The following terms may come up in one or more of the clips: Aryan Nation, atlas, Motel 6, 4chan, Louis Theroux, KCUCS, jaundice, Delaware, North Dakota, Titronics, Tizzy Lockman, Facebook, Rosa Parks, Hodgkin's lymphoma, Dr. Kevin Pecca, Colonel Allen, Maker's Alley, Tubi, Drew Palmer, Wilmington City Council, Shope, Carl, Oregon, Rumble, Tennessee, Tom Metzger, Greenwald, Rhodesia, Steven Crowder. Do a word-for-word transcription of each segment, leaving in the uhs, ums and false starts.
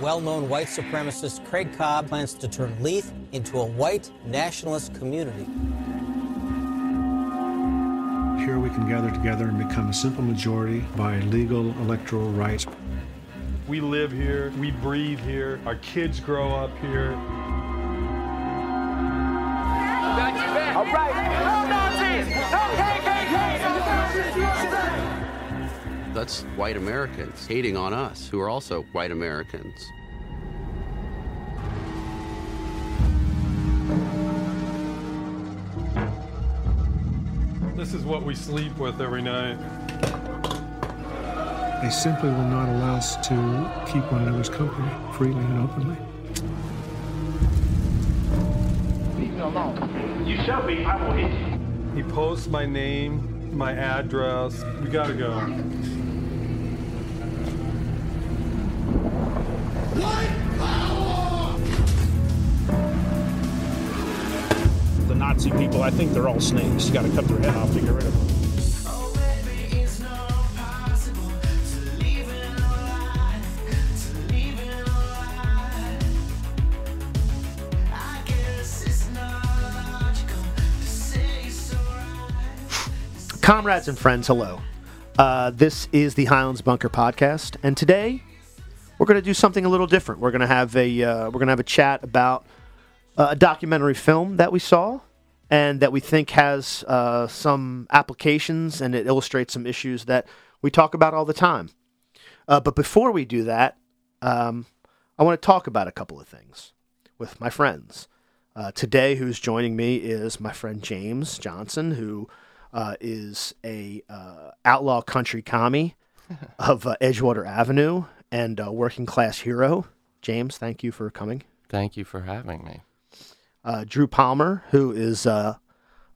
well-known white supremacist Craig Cobb plans to turn Leith into a white nationalist community. Here we can gather together and become a simple majority by legal electoral rights. We live here, we breathe here, our kids grow up here. Got you back. All right. That's white Americans hating on us, who are also white Americans. This is what we sleep with every night. They simply will not allow us to keep one another's company freely and openly. Leave me alone. You shall be, I will hit you. He posts my name, my address. We gotta go. White power! The Nazi people, I think they're all snakes. You gotta cut their head off to get rid of them. Comrades and friends, hello. Uh, this is the Highlands Bunker podcast, and today we're going to do something a little different. We're going to have a uh, we're going to have a chat about uh, a documentary film that we saw and that we think has uh, some applications, and it illustrates some issues that we talk about all the time. Uh, but before we do that, um, I want to talk about a couple of things with my friends. Uh, today, who's joining me is my friend James Johnson, who. Uh, is a uh, outlaw country commie of uh, Edgewater Avenue and a working class hero. James, thank you for coming. Thank you for having me. Uh, Drew Palmer, who is uh,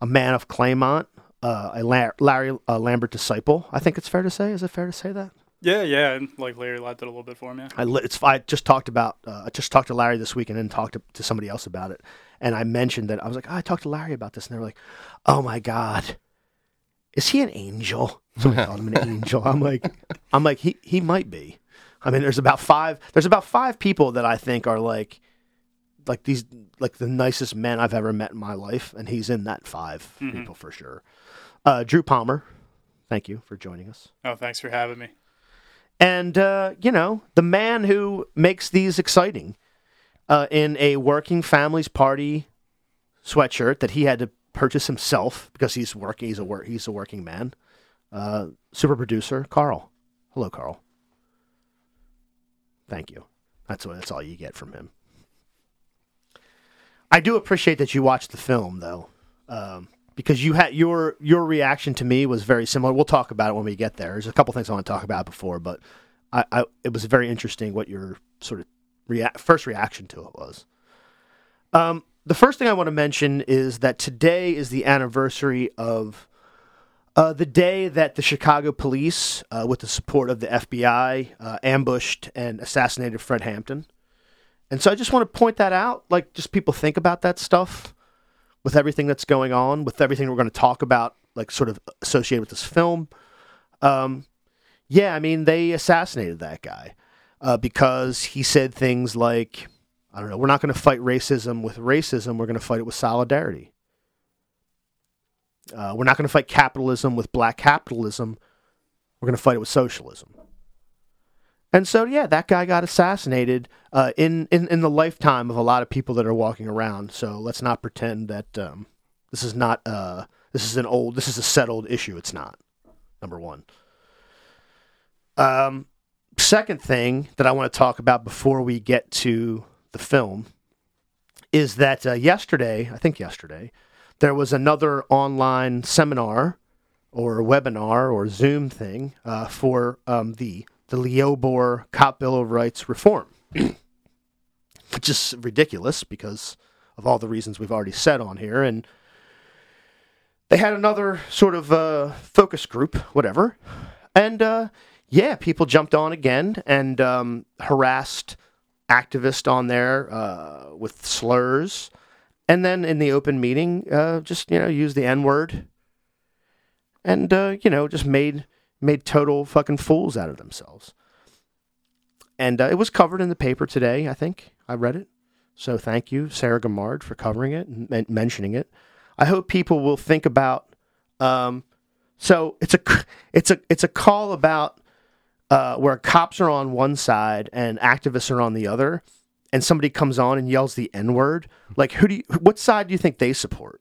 a man of Claymont, uh, a La- Larry uh, Lambert disciple. I think it's fair to say. Is it fair to say that? Yeah, yeah. And like Larry did a little bit for me. Yeah. I, li- it's, I just talked about. Uh, I just talked to Larry this week and then talked to, to somebody else about it. And I mentioned that I was like, oh, I talked to Larry about this, and they were like, oh my god. Is he an angel? So I called him an angel. I'm like, I'm like, he, he might be. I mean, there's about five. There's about five people that I think are like, like these, like the nicest men I've ever met in my life, and he's in that five mm-hmm. people for sure. Uh, Drew Palmer, thank you for joining us. Oh, thanks for having me. And uh, you know, the man who makes these exciting, uh, in a working families party sweatshirt that he had to. Purchase himself because he's working. He's a work. He's a working man. Uh, super producer Carl. Hello, Carl. Thank you. That's what. That's all you get from him. I do appreciate that you watched the film though, um, because you had your your reaction to me was very similar. We'll talk about it when we get there. There's a couple things I want to talk about before, but I, I it was very interesting what your sort of rea- first reaction to it was. Um. The first thing I want to mention is that today is the anniversary of uh, the day that the Chicago police, uh, with the support of the F B I, uh, ambushed and assassinated Fred Hampton. And so I just want to point that out, like just people think about that stuff with everything that's going on, with everything we're going to talk about, like sort of associated with this film. Um, yeah, I mean, they assassinated that guy uh, because he said things like, I don't know, we're not going to fight racism with racism. We're going to fight it with solidarity. Uh, we're not going to fight capitalism with black capitalism. We're going to fight it with socialism. And so, yeah, that guy got assassinated uh, in, in, in the lifetime of a lot of people that are walking around. So let's not pretend that um, this is not, uh, this is an old, this is a settled issue. It's not, number one. Um, second thing that I want to talk about before we get to the film is that uh, yesterday, I think yesterday, there was another online seminar or webinar or Zoom thing uh, for um, the the Leobor Cop Bill of Rights reform, which is ridiculous because of all the reasons we've already said on here. And they had another sort of uh, focus group, whatever, and uh, yeah, people jumped on again and um, harassed. Activist on there uh, with slurs, and then in the open meeting, uh, just you know, use the N-word, and uh, you know, just made made total fucking fools out of themselves. And uh, it was covered in the paper today, I think. I read it. So thank you, Sarah Gamard, for covering it and men- mentioning it. I hope people will think about... Um, so it's a, it's a, it's a call about uh, where cops are on one side and activists are on the other, and somebody comes on and yells the N-word. Like, who do you, what side do you think they support?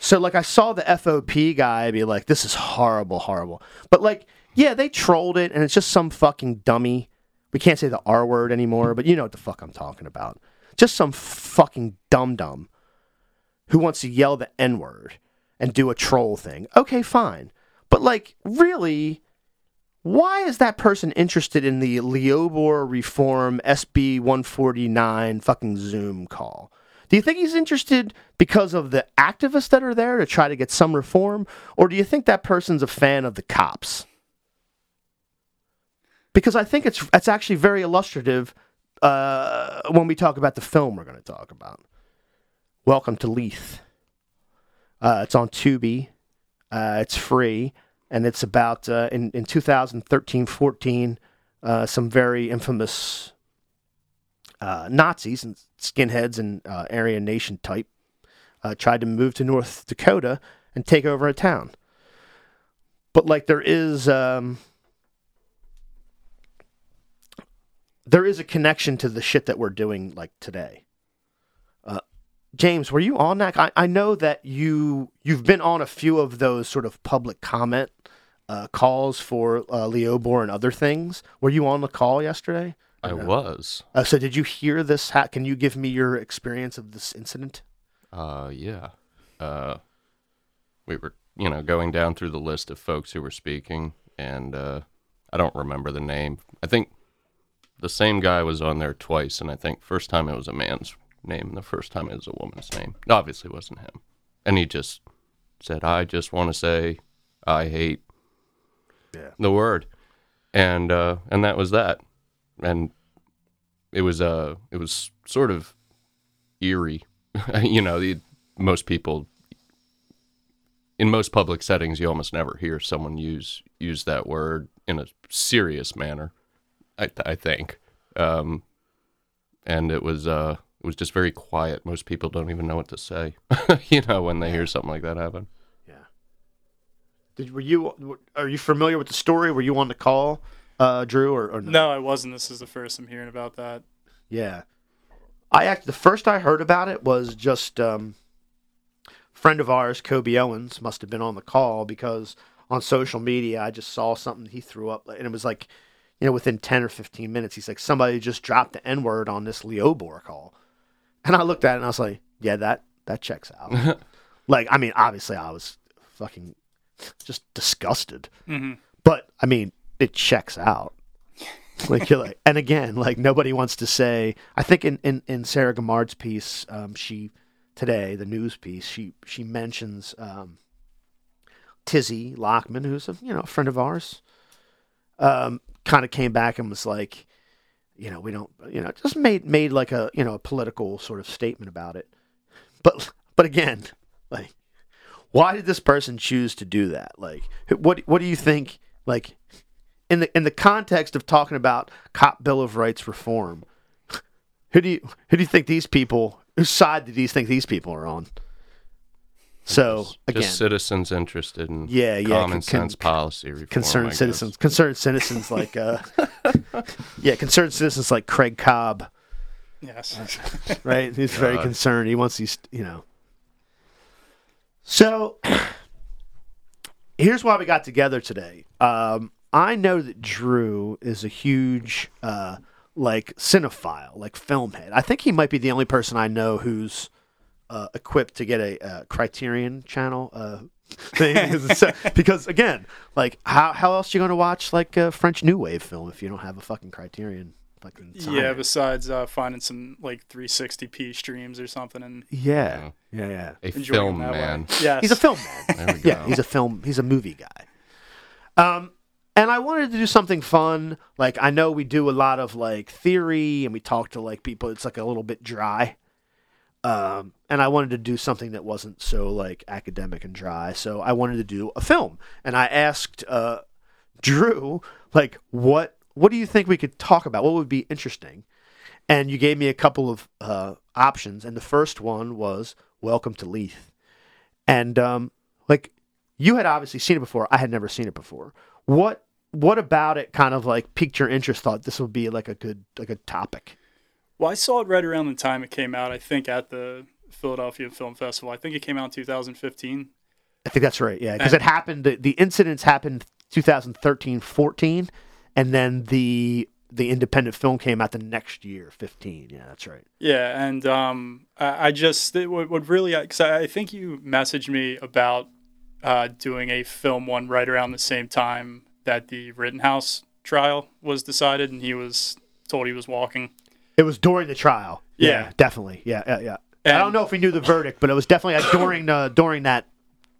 So, like, I saw the F O P guy be like, this is horrible, horrible. But, like, yeah, they trolled it, and it's just some fucking dummy. We can't say the R-word anymore, but you know what the fuck I'm talking about. Just some fucking dum-dum who wants to yell the N-word and do a troll thing. Okay, fine. But, like, really, why is that person interested in the Leobor Reform S B one forty-nine fucking Zoom call? Do you think he's interested because of the activists that are there to try to get some reform? Or do you think that person's a fan of the cops? Because I think it's it's actually very illustrative uh, when we talk about the film we're going to talk about. Welcome to Leith. Uh, it's on Tubi. Uh, it's free. And it's about, uh, in, in two thousand thirteen fourteen, uh, some very infamous uh, Nazis and skinheads and uh, Aryan Nation type uh, tried to move to North Dakota and take over a town. But, like, there is... Um, there is a connection to the shit that we're doing, like, today. Uh, James, were you on that? I, I know that you, you've been on a few of those sort of public comment uh, calls for uh, Leobor and other things. Were you on the call yesterday? I, I was. Uh, so did you hear this? Ha- Can you give me your experience of this incident? Uh, yeah. Uh, we were, you know, going down through the list of folks who were speaking, and uh, I don't remember the name. I think... The same guy was on there twice, and I think first time it was a man's name, and the first time it was a woman's name. It obviously wasn't him. And he just said, I just want to say I hate yeah. the word. And uh, and that was that. And it was uh, it was sort of eerie. You know, the, most people, in most public settings, you almost never hear someone use use that word in a serious manner. I, th- I think, um, and it was uh, it was just very quiet. Most people don't even know what to say, you know, when they hear something like that happen. Yeah. Did were you? Are you familiar with the story? Were you on the call, uh, Drew? Or, or no? No, I wasn't. This is the first I'm hearing about that. Yeah, I act. The first I heard about it was just um, a friend of ours, Kobe Owens, must have been on the call because on social media I just saw something he threw up, and it was like. You know, within ten or fifteen minutes, he's like, somebody just dropped the N-word on this Leobor call. And I looked at it and I was like, yeah, that that checks out. Like, I mean, obviously I was fucking just disgusted. Mm-hmm. But, I mean, it checks out. Like, you're like, and again, like, nobody wants to say, I think in, in, in Sarah Gamard's piece, um, she, today, the news piece, she, she mentions um, Tizzy Lockman, who's a, you know, a friend of ours. Um, kind of came back and was like, you know, we don't, you know, just made, made like a, you know, a political sort of statement about it. But, but again, like, why did this person choose to do that? Like, what, what do you think, like, in the, in the context of talking about cop Bill of Rights reform, who do you, who do you think these people, whose side do these think these people are on? So just, again, just citizens interested in yeah, yeah, common con, sense con, policy reform. Concerned citizens, concerned citizens like uh, yeah, concerned citizens like Craig Cobb. Yes, right. He's God. Very concerned. He wants these, you know. So here's why we got together today. Um, I know that Drew is a huge uh, like cinephile, like film head. I think he might be the only person I know who's. Uh, equipped to get a uh, Criterion channel uh, thing so, because again, like how how else are you going to watch like a French New Wave film if you don't have a fucking Criterion fucking time? Yeah, besides uh, finding some like three sixty p streams or something and yeah, yeah, yeah. yeah. A enjoying film man. Yes. He's a film man. There we go. Yeah, he's a film. He's a movie guy. Um, and I wanted to do something fun. Like I know we do a lot of like theory and we talk to like people. It's like a little bit dry. Um, and I wanted to do something that wasn't so like academic and dry. So I wanted to do a film, and I asked uh, Drew, like, what what do you think we could talk about? What would be interesting? And you gave me a couple of uh, options, and the first one was Welcome to Leith. And um, like you had obviously seen it before, I had never seen it before. What what about it kind of like piqued your interest? Thought this would be like a good like a topic. Well, I saw it right around the time it came out. I think at the Philadelphia Film Festival. I think it came out in two thousand fifteen. I think that's right. Yeah, because it happened. The, the incidents happened twenty thirteen, fourteen, and then the. The independent film came out the next year, fifteen. Yeah, that's right. Yeah, and um, I, I just it would, would really because I, I think you messaged me about uh, doing a film one right around the same time that the Rittenhouse trial was decided, and he was told he was walking. It was during the trial. Yeah, yeah definitely. Yeah, yeah, yeah. And I don't know if he knew the verdict, but it was definitely during uh, during that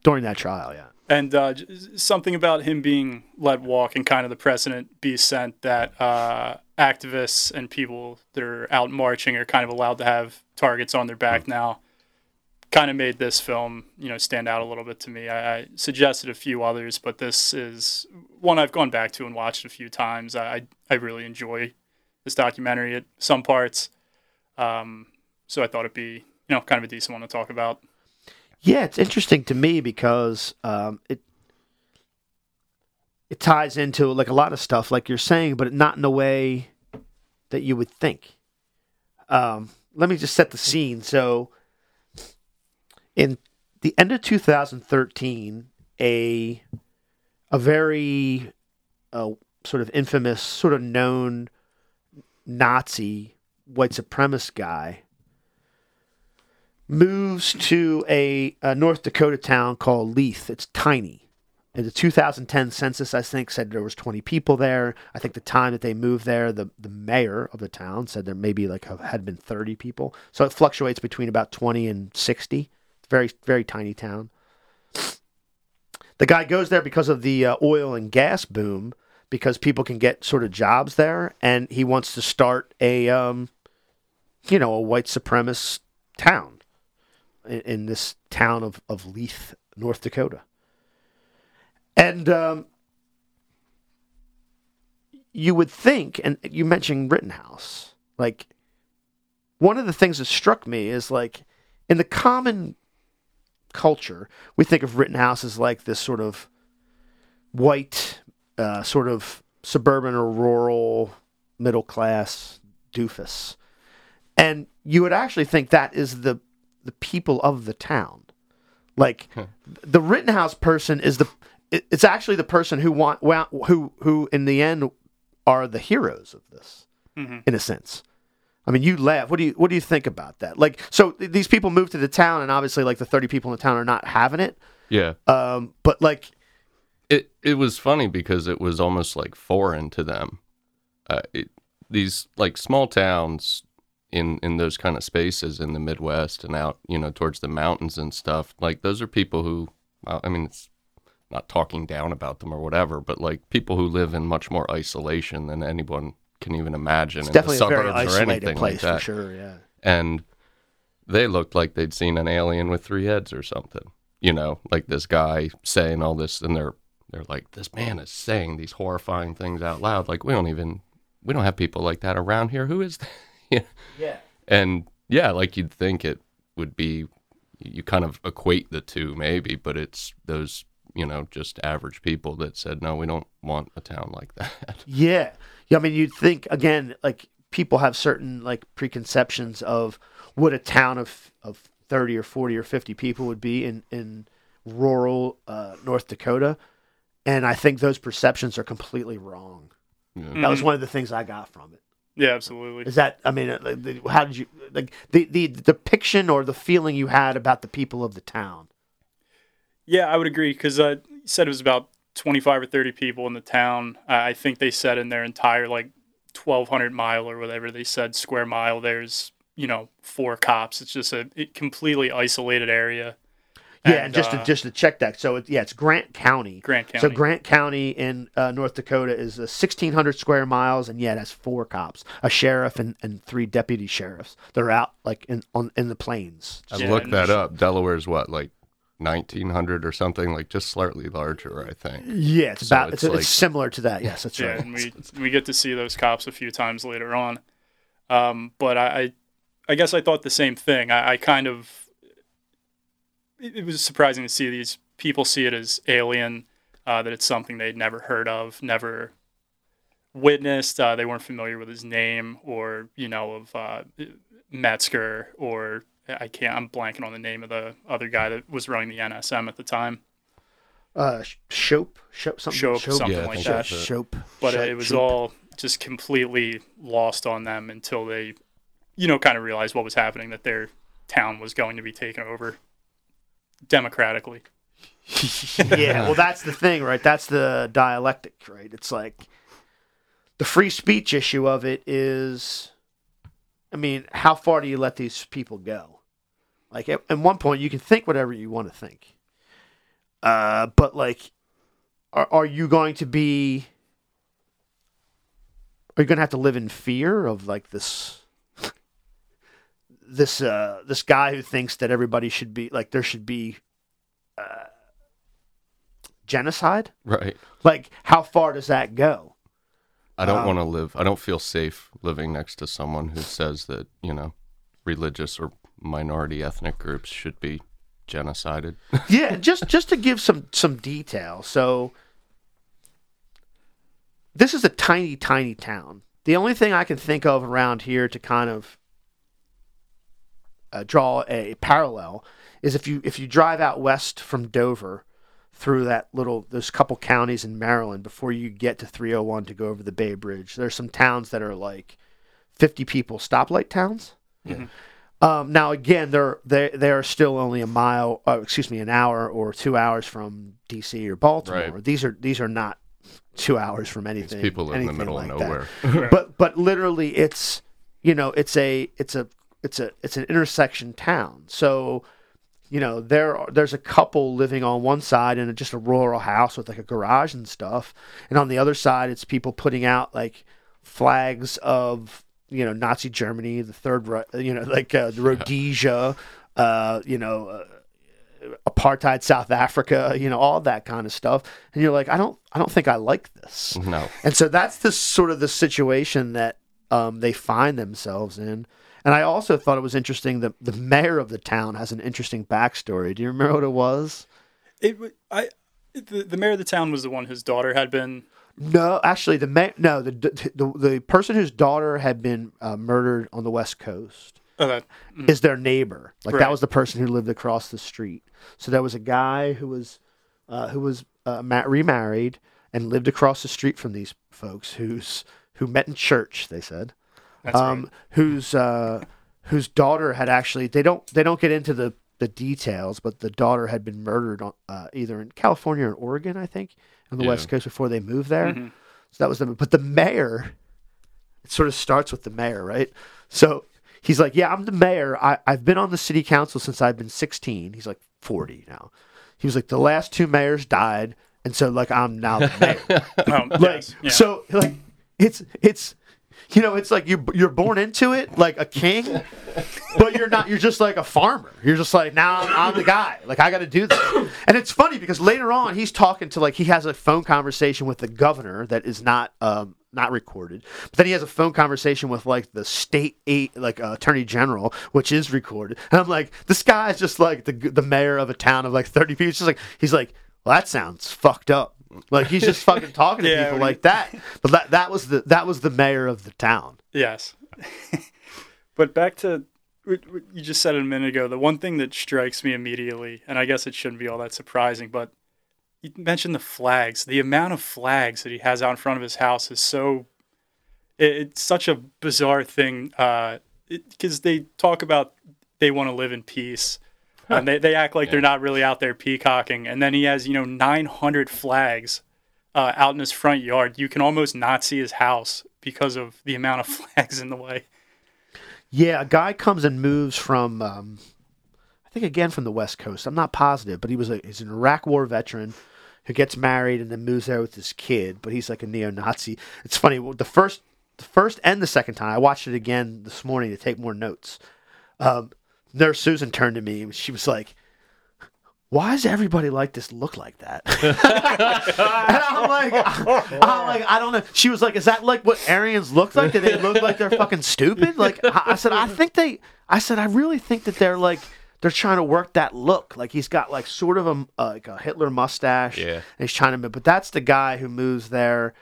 during that trial. Yeah. And uh, something about him being let walk and kind of the precedent be sent that uh, activists and people that are out marching are kind of allowed to have targets on their back now kind of made this film, you know, stand out a little bit to me. I, I suggested a few others, but this is one I've gone back to and watched a few times. I, I really enjoy this documentary at some parts. Um, so I thought it'd be, you know, kind of a decent one to talk about. Yeah, it's interesting to me because um, it it ties into like a lot of stuff, like you're saying, but not in a way that you would think. Um, let me just set the scene. So, in the end of two thousand thirteen, a a very uh, sort of infamous, sort of known Nazi white supremacist guy moves to a, a North Dakota town called Leith. It's tiny. In the two thousand ten census, I think, said there was twenty people there. I think the time that they moved there, the, the mayor of the town said there maybe like had been thirty people. So it fluctuates between about twenty and sixty. It's a very, very tiny town. The guy goes there because of the uh, oil and gas boom, because people can get sort of jobs there, and he wants to start a, um, you know, a white supremacist town. In this town of, of Leith, North Dakota. And um, you would think, and you mentioned Rittenhouse, like one of the things that struck me is like in the common culture, we think of Rittenhouse as like this sort of white, uh, sort of suburban or rural middle class doofus. And you would actually think that is the the people of the town. Like huh. the Rittenhouse person is the, it, it's actually the person who want, who, who in the end are the heroes of this mm-hmm. in a sense. I mean, you laugh. What do you, what do you think about that? Like, so th- these people move to the town and obviously like the thirty people in the town are not having it. Yeah. Um, but like it, it was funny because it was almost like foreign to them. Uh, it, these like small towns, in in those kind of spaces in the Midwest and out, you know, towards the mountains and stuff, like those are people who, I mean, it's not talking down about them or whatever, but like people who live in much more isolation than anyone can even imagine. It's in definitely the suburbs a very isolated or anything place like that. For sure, yeah. And they looked like they'd seen an alien with three heads or something, you know, like this guy saying all this, and they're they're like, this man is saying these horrifying things out loud. Like we don't even we don't have people like that around here. Who is that? Yeah. yeah. And yeah, like you'd think it would be, you kind of equate the two maybe, but it's those, you know, just average people that said, no, we don't want a town like that. Yeah. Yeah. I mean, you'd think, again, like people have certain like preconceptions of what a town of, of thirty or forty or fifty people would be in, in rural uh, North Dakota. And I think those perceptions are completely wrong. Yeah. Mm-hmm. That was one of the things I got from it. Yeah, absolutely. Is that, I mean, how did you, like, the, the depiction or the feeling you had about the people of the town? Yeah, I would agree, because I said it was about twenty-five or thirty people in the town. Uh, I think they said in their entire, like, twelve hundred mile or whatever, they said square mile, there's, you know, four cops. It's just a it completely isolated area. Yeah, and, and just, uh, to, just to check that, so, it, yeah, it's Grant County. Grant County. So Grant County in uh, North Dakota is uh, sixteen hundred square miles, and yeah, it has four cops, a sheriff and, and three deputy sheriffs. They're out, like, in on in the plains. I yeah, looked that up. Delaware's what, like nineteen hundred or something, like just slightly larger, I think. Yeah, it's so about it's, it's, like, it's similar to that. Yes, that's yeah, right. And we we get to see those cops a few times later on. Um, but I, I guess I thought the same thing. I, I kind of it, it was surprising to see these people see it as alien, uh, that it's something they'd never heard of, never witnessed. Uh, they weren't familiar with his name, or you know, of uh, Metzger, or I can't. I'm blanking on the name of the other guy that was running the N S M at the time. Uh, Shope, Shope, something, Shope, Shope. something yeah, like that. Shope, but Shope. It was all just completely lost on them until they, you know, kind of realized what was happening, that their town was going to be taken over democratically. Yeah, well, that's the thing, right? That's the dialectic, right? It's like the free speech issue of it is, I mean, how far do you let these people go? Like, at, at one point, you can think whatever you want to think. Uh, but, like, are, are you going to be... Are you going to have to live in fear of, like, this... This uh, this guy who thinks that everybody should be... Like, there should be... Uh, genocide? Right. Like, how far does that go? I don't um, want to live. I don't feel safe living next to someone who says that, you know, religious or minority ethnic groups should be genocided. Yeah, just just to give some, some detail. So this is a tiny, tiny town. The only thing I can think of around here to kind of uh, draw a parallel is if you if you drive out west from Dover through that little, those couple counties in Maryland before you get to three oh one to go over the Bay Bridge. There's some towns that are like fifty people stoplight towns. Yeah. Um, now again, they're they they are still only a mile, uh, excuse me, an hour or two hours from D C or Baltimore. Right. These are these are not two hours from anything. These people live in the middle like of nowhere. but but literally, it's you know it's a it's a it's a it's an intersection town. So. You know, there are, there's a couple living on one side in a, just a rural house with like a garage and stuff. And on the other side, it's people putting out like flags of, you know, Nazi Germany, the Third Reich, you know, like uh, Rhodesia, uh, you know, uh, apartheid South Africa, you know, all that kind of stuff. And you're like, I don't I don't think I like this. No. And so that's the sort of the situation that um, they find themselves in. And I also thought it was interesting that the mayor of the town has an interesting backstory. Do you remember what it was? It I the, the mayor of the town was the one whose daughter had been. No, actually, the ma- no the, the the person whose daughter had been uh, murdered on the West Coast oh, that, mm. is their neighbor. Like right. That was the person who lived across the street. So there was a guy who was uh, who was uh, ma- remarried and lived across the street from these folks who's who met in church. They said. That's um, right. whose uh, whose daughter had actually they don't they don't get into the, the details, but the daughter had been murdered on, uh, either in California or Oregon, I think, on the yeah. West Coast before they moved there. Mm-hmm. So that was the but the mayor. It sort of starts with the mayor, right? So he's like, "Yeah, I'm the mayor. I, I've been on the city council since I've been sixteen." He's like forty now. He was like, "The last two mayors died, and so like I'm now the mayor." um, like yes. yeah. so, like it's it's. You know, it's like you, you're born into it like a king, but you're not. You're just like a farmer. You're just like, now I'm, I'm the guy. Like, I got to do this. And it's funny because later on, he's talking to, like, he has a phone conversation with the governor that is not um, not recorded. But then he has a phone conversation with, like, the state eight, like uh, attorney general, which is recorded. And I'm like, this guy is just, like, the the mayor of a town of, like, thirty people. It's just like, he's like, well, that sounds fucked up. Like he's just fucking talking to yeah, people like that. But that, that was the that was the mayor of the town. Yes. But back to what you just said a minute ago, the one thing that strikes me immediately, and I guess it shouldn't be all that surprising, but you mentioned the flags. The amount of flags that he has out in front of his house is so it, it's such a bizarre thing uh, because they talk about they want to live in peace. And they, they act like yeah. they're not really out there peacocking. And then he has, you know, nine hundred flags uh, out in his front yard. You can almost not see his house because of the amount of flags in the way. Yeah, a guy comes and moves from, um, I think, again, from the West Coast. I'm not positive, but he was a, he's an Iraq War veteran who gets married and then moves there with his kid. But he's like a neo-Nazi. It's funny. The first, the first and the second time, I watched it again this morning to take more notes. Um Nurse Susan turned to me and she was like, why does everybody like this look like that? And I'm like, I'm like, I don't know. She was like, is that like what Aryans look like? Do they look like they're fucking stupid? Like, I said, I think they, I said, I really think that they're like, they're trying to work that look. Like, he's got like sort of a, uh, like a Hitler mustache. Yeah. And he's trying to, but that's the guy who moves there.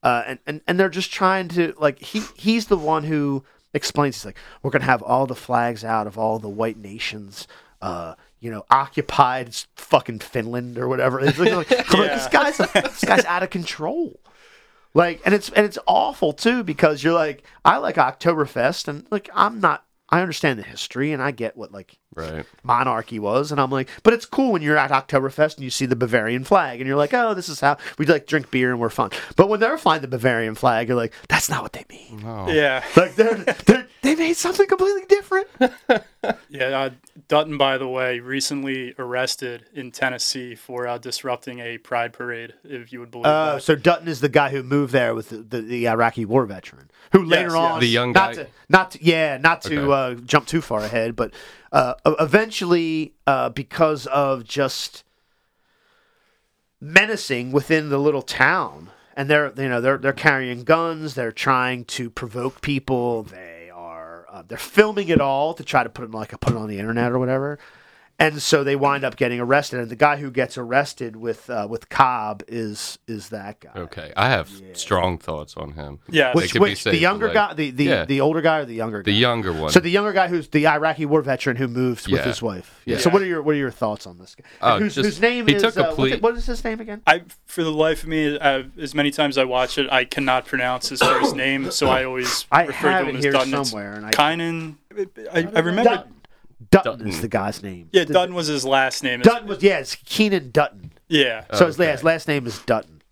Uh, and, and, and they're just trying to, like, he he's the one who explains, he's like, we're going to have all the flags out of all the white nations, uh, you know, occupied fucking Finland or whatever. It's like, like, yeah. like, this guy's this guy's out of control. Like, and it's and it's awful too, because you're like, I like Oktoberfest, and like, I'm not, I understand the history and I get what like right. monarchy was, and I'm like, but it's cool when you're at Oktoberfest and you see the Bavarian flag and you're like, oh, this is how we like drink beer and we're fun. But when they're flying the Bavarian flag, you're like, that's not what they mean. No. Yeah, like they're, they're they made something completely different. Yeah, uh, Dutton, by the way, recently arrested in Tennessee for uh, disrupting a pride parade, if you would believe. Oh, uh, so Dutton is the guy who moved there with the, the, the Iraqi war veteran, who yes, later yes. on, the young guy, not to, not to, yeah, not to okay. uh, jump too far ahead, but uh, eventually, uh, because of just menacing within the little town, and they're you know they're they're carrying guns, they're trying to provoke people. They Uh, they're filming it all to try to put it like put it on the internet or whatever, and so they wind up getting arrested. And the guy who gets arrested with uh, with Cobb is is that guy. Okay, I have yeah. strong thoughts on him. Yeah, which, which the younger like, guy, the the, yeah. the older guy, or the younger guy? The younger one. So the younger guy who's the Iraqi war veteran who moves yeah. with his wife. Yeah. yeah. So what are your what are your thoughts on this guy? Uh, who's, just, whose name he is? Took a uh, plea. What is his name again? I for the life of me, uh, as many times I watch it, I cannot pronounce his first name, so I always I refer have to him it as here Dutton. Somewhere, and I. Keenan, I, I remember. Dutton. Dutton, Dutton is the guy's name. Yeah, Dutton was his last name. Dutton was yeah, it's Keenan Dutton. Yeah. So okay. his, last, his last name is Dutton.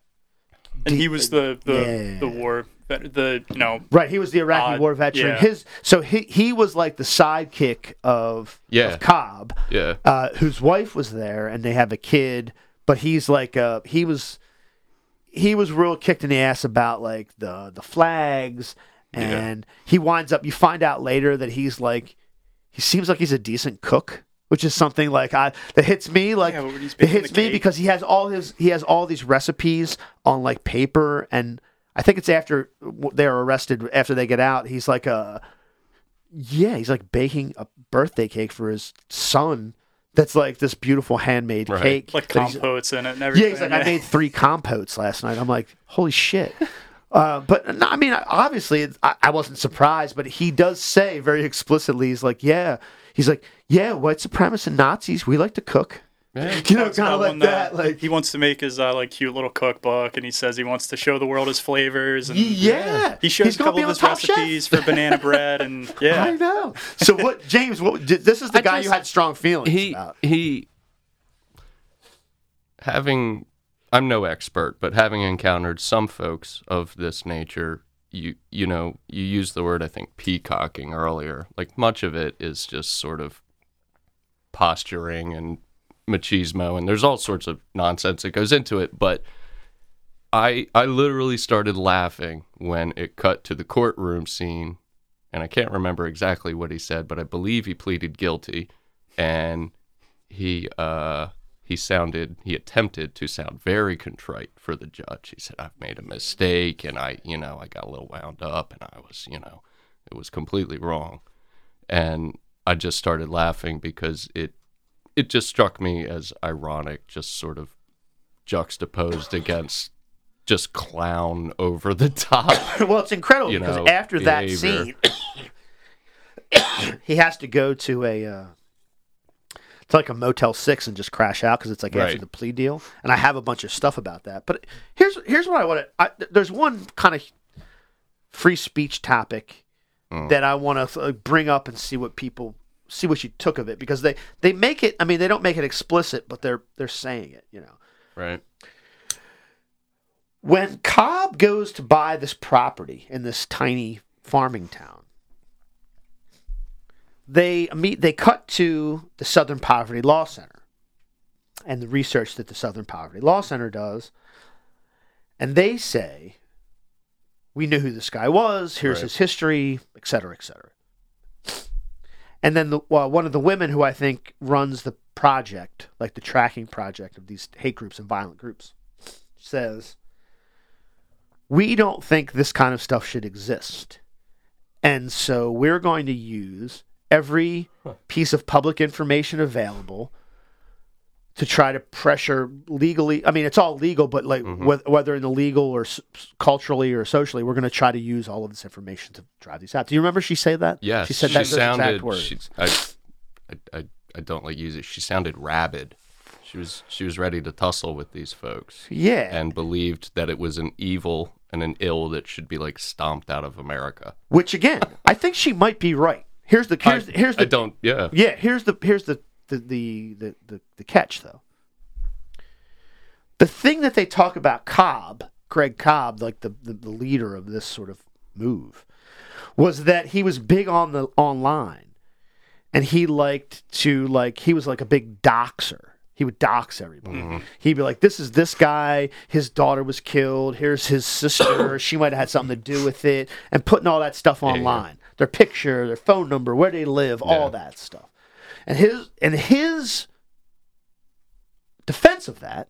And D- he was the the, yeah. the war the you know right. He was the Iraqi uh, war veteran. Yeah. His so he he was like the sidekick of, yeah. of Cobb. Yeah. Uh, whose wife was there, and they have a kid. But he's like uh he was he was real kicked in the ass about like the the flags, and yeah. he winds up. You find out later that he's like. He seems like he's a decent cook, which is something like I that hits me like yeah, it hits me because he has all his he has all these recipes on like paper, and I think it's after they're arrested after they get out. He's like a yeah, he's like baking a birthday cake for his son. That's like this beautiful handmade right. cake, like compotes in it. And everything. Yeah, he's like I made three compotes last night. I'm like, holy shit. Uh, but, no, I mean, obviously, I, I wasn't surprised, but he does say very explicitly, he's like, yeah, he's like, yeah, white supremacists and Nazis, we like to cook. Yeah, you know, kind of like that. that. Like, he wants to make his uh, like cute little cookbook, and he says he wants to show the world his flavors. And yeah, he shows he's a couple of his recipes chef. for banana bread, and yeah, I know. So what, James? What this is the I guy just, you had strong feelings he, about. He having. I'm no expert, but having encountered some folks of this nature, you you know, you used the word, I think, peacocking earlier. Like, much of it is just sort of posturing and machismo, and there's all sorts of nonsense that goes into it. But I I literally started laughing when it cut to the courtroom scene, and I can't remember exactly what he said, but I believe he pleaded guilty, and he... uh. He sounded, he attempted to sound very contrite for the judge. He said, I've made a mistake, and I, you know, I got a little wound up, and I was, you know, it was completely wrong. And I just started laughing because it, it just struck me as ironic, just sort of juxtaposed against just clown over the top. Well, it's incredible you know, because after behavior. that scene, he has to go to a... Uh... It's like a Motel six and just crash out because it's like right. after the plea deal. And I have a bunch of stuff about that. But here's here's what I want to... There's one kind of free speech topic mm. that I want to bring up and see what people... See what you took of it. Because they, they make it... I mean, they don't make it explicit, but they're they're saying it, you know. Right. When Cobb goes to buy this property in this tiny farming town, They meet. They cut to the Southern Poverty Law Center and the research that the Southern Poverty Law Center does, and they say, "We knew who this guy was. Here's right. his history, et cetera, et cetera." And then the, well, one of the women who I think runs the project, like the tracking project of these hate groups and violent groups, says, we don't think this kind of stuff should exist. And so we're going to use every piece of public information available to try to pressure legally. I mean, it's all legal, but like mm-hmm. wh- whether in the legal or s- culturally or socially, we're going to try to use all of this information to drive these out. Do you remember she said that? Yes. She said she that sounded, exact words. She, I, I, I don't like use it. She sounded rabid. She was she was ready to tussle with these folks. Yeah. And believed that it was an evil and an ill that should be like stomped out of America. Which again, I think she might be right. Here's the here's, I, here's the I don't yeah. Yeah, here's the here's the the, the, the, the, the catch though. The thing that they talk about Cobb, Craig Cobb, like the, the, the leader of this sort of move, was that he was big on the online and he liked to like he was like a big doxer. He would dox everybody. Mm-hmm. He'd be like, this is this guy. His daughter was killed. Here's his sister. She might have had something to do with it. And putting all that stuff online. Yeah. Their picture, their phone number, where they live, yeah. all that stuff. And his and his defense of that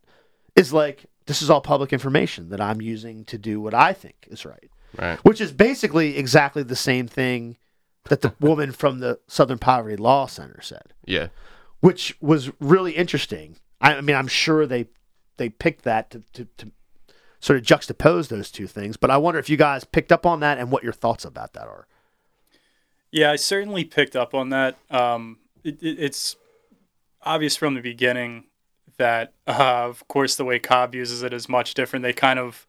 is like, this is all public information that I'm using to do what I think is right. Right. Which is basically exactly the same thing that the woman from the Southern Poverty Law Center said. Yeah. Which was really interesting. I, I mean, I'm sure they they picked that to, to, to sort of juxtapose those two things. But I wonder if you guys picked up on that and what your thoughts about that are. Yeah, I certainly picked up on that. Um, it, it, it's obvious from the beginning that, uh, of course, the way Cobb uses it is much different. They kind of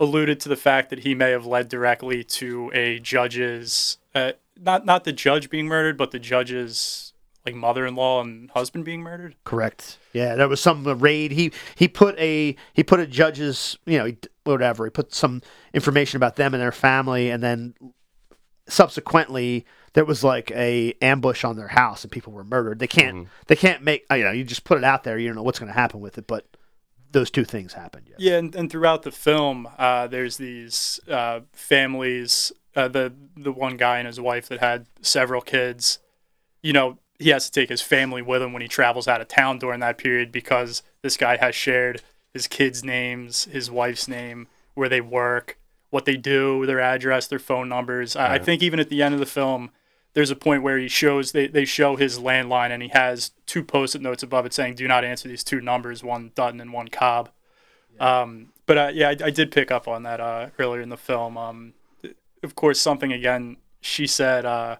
alluded to the fact that he may have led directly to a judge's, uh, not not the judge being murdered, but the judge's, like, mother-in-law and husband being murdered? Correct. Yeah, there was some raid. He he put a he put a judge's, you know, he, whatever. He put some information about them and their family, and then subsequently there was like a ambush on their house and people were murdered. They can't mm-hmm. they can't make, you know, you just put it out there. You don't know what's going to happen with it, but those two things happened. Yes. Yeah, and, and throughout the film, uh, there's these uh, families, uh, the the one guy and his wife that had several kids, you know. He has to take his family with him when he travels out of town during that period because this guy has shared his kids' names, his wife's name, where they work, what they do, their address, their phone numbers. Right. I think even at the end of the film, there's a point where he shows they, they show his landline and he has two post-it notes above it saying, do not answer these two numbers, one Dutton and one Cobb. Yeah. Um, but uh, yeah, I, I did pick up on that uh, earlier in the film. Um, of course, something again, she said, uh,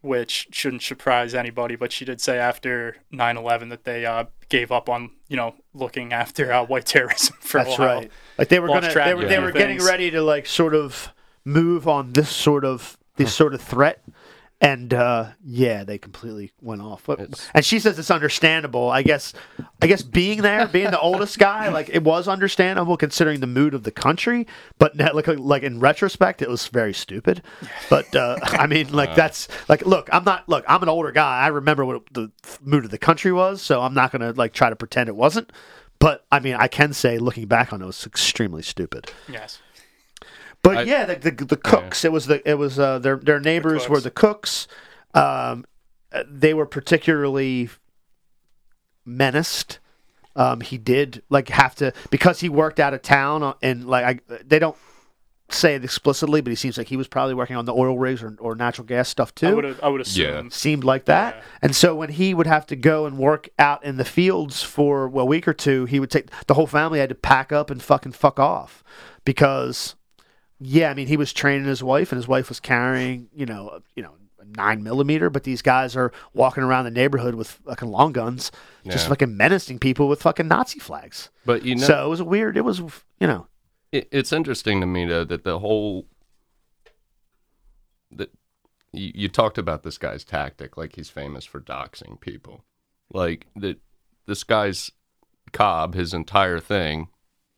which shouldn't surprise anybody, but she did say after nine eleven that they uh, gave up on, you know, looking after uh, white terrorism for That's a while. That's right. Like they were going to, they were, yeah. they were getting ready to like sort of move on this sort of this sort of threat, and uh, yeah, they completely went off. But, and she says it's understandable. I guess, I guess being there, being the oldest guy, like it was understandable considering the mood of the country. But like, like in retrospect, it was very stupid. But uh, I mean, like that's like look, I'm not look, I'm an older guy. I remember what the mood of the country was, so I'm not gonna like try to pretend it wasn't. But I mean, I can say looking back on it, it was extremely stupid. Yes. But I, yeah, the the, the cooks. Yeah. It was the it was uh, their their neighbors the were the cooks. Um, they were particularly menaced. Um, he did like have to because he worked out of town and like I, they don't say it explicitly, but he seems like he was probably working on the oil rigs or, or natural gas stuff too. I would I would assume yeah. seemed like that. Yeah. And so when he would have to go and work out in the fields for a week or two, he would take the whole family had to pack up and fucking fuck off because. Yeah, I mean, he was training his wife, and his wife was carrying, you know, you know, a nine millimeter. But these guys are walking around the neighborhood with fucking long guns, yeah. just fucking menacing people with fucking Nazi flags. But you know, so it was weird. It was, you know, it, it's interesting to me though that the whole that you, you talked about this guy's tactic, like he's famous for doxing people, like that this guy's Cobb, his entire thing.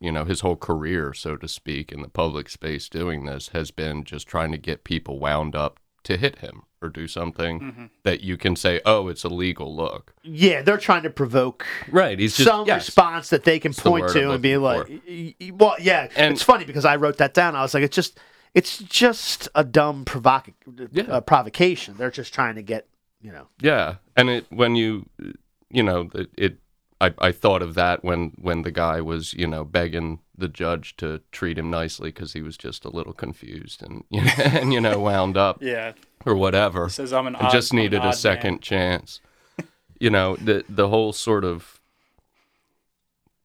You know, his whole career, so to speak, in the public space doing this has been just trying to get people wound up to hit him or do something mm-hmm. that you can say, oh, it's a legal look. Yeah, they're trying to provoke right. He's just, some yes. response that they can it's point the to and be like, for. Well, yeah, and, it's funny because I wrote that down. I was like, it's just it's just a dumb provoca- yeah. uh, provocation. They're just trying to get, you know. Yeah, and it when you you know, it, it I, I thought of that when, when the guy was, you know, begging the judge to treat him nicely because he was just a little confused and, you know, and, you know, wound up yeah. or whatever. He says, I'm an odd, just needed I'm an odd a second man. Chance. You know, the the whole sort of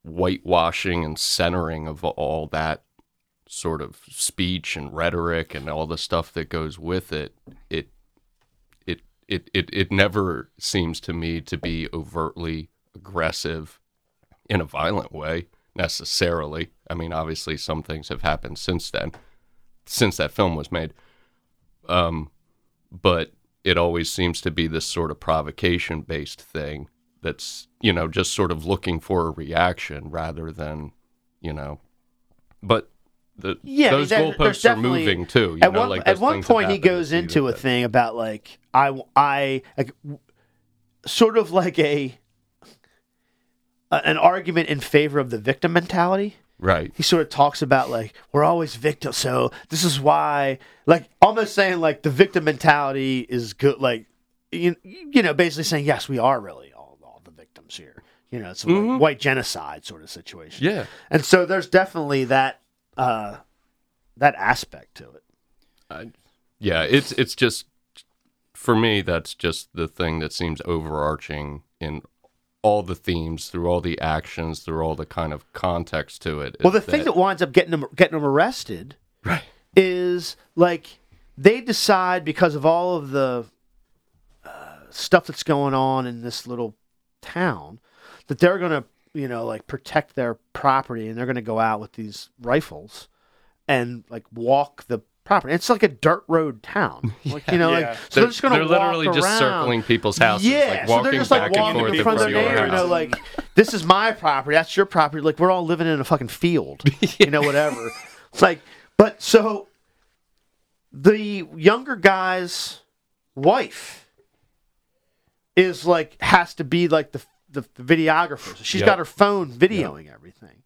whitewashing and centering of all that sort of speech and rhetoric and all the stuff that goes with it, it it it it, it never seems to me to be overtly aggressive in a violent way necessarily. I mean, obviously some things have happened since then, since that film was made, um but it always seems to be this sort of provocation based thing that's, you know, just sort of looking for a reaction rather than, you know, but the yeah, those that, goalposts are moving too, you at know one, like at one point he goes into a that. Thing about like I I like, sort of like a an argument in favor of the victim mentality. Right. He sort of talks about like, we're always victims, so this is why, like almost saying like the victim mentality is good, like, you, you know, basically saying, yes, we are really all, all the victims here. You know, it's a mm-hmm. like white genocide sort of situation. Yeah. And so there's definitely that uh, that aspect to it. Uh, yeah, it's it's just, for me, that's just the thing that seems overarching in all the themes, through all the actions, through all the kind of context to it. Well, the that... thing that winds up getting them getting them arrested, right, is like they decide because of all of the uh, stuff that's going on in this little town that they're going to, you know, like protect their property, and they're going to go out with these rifles and like walk the property. It's like a dirt road town, like, yeah, you know, yeah. like so they're, they're just gonna. They're literally walk just around. Circling people's houses, yeah. Like, so they're just like walking in front of their neighbor, you know, like this is my property, that's your property. Like we're all living in a fucking field, yeah. you know, whatever. It's like, but so the younger guy's wife is like has to be like the the, the videographer. So she's yep. got her phone videoing yep. everything,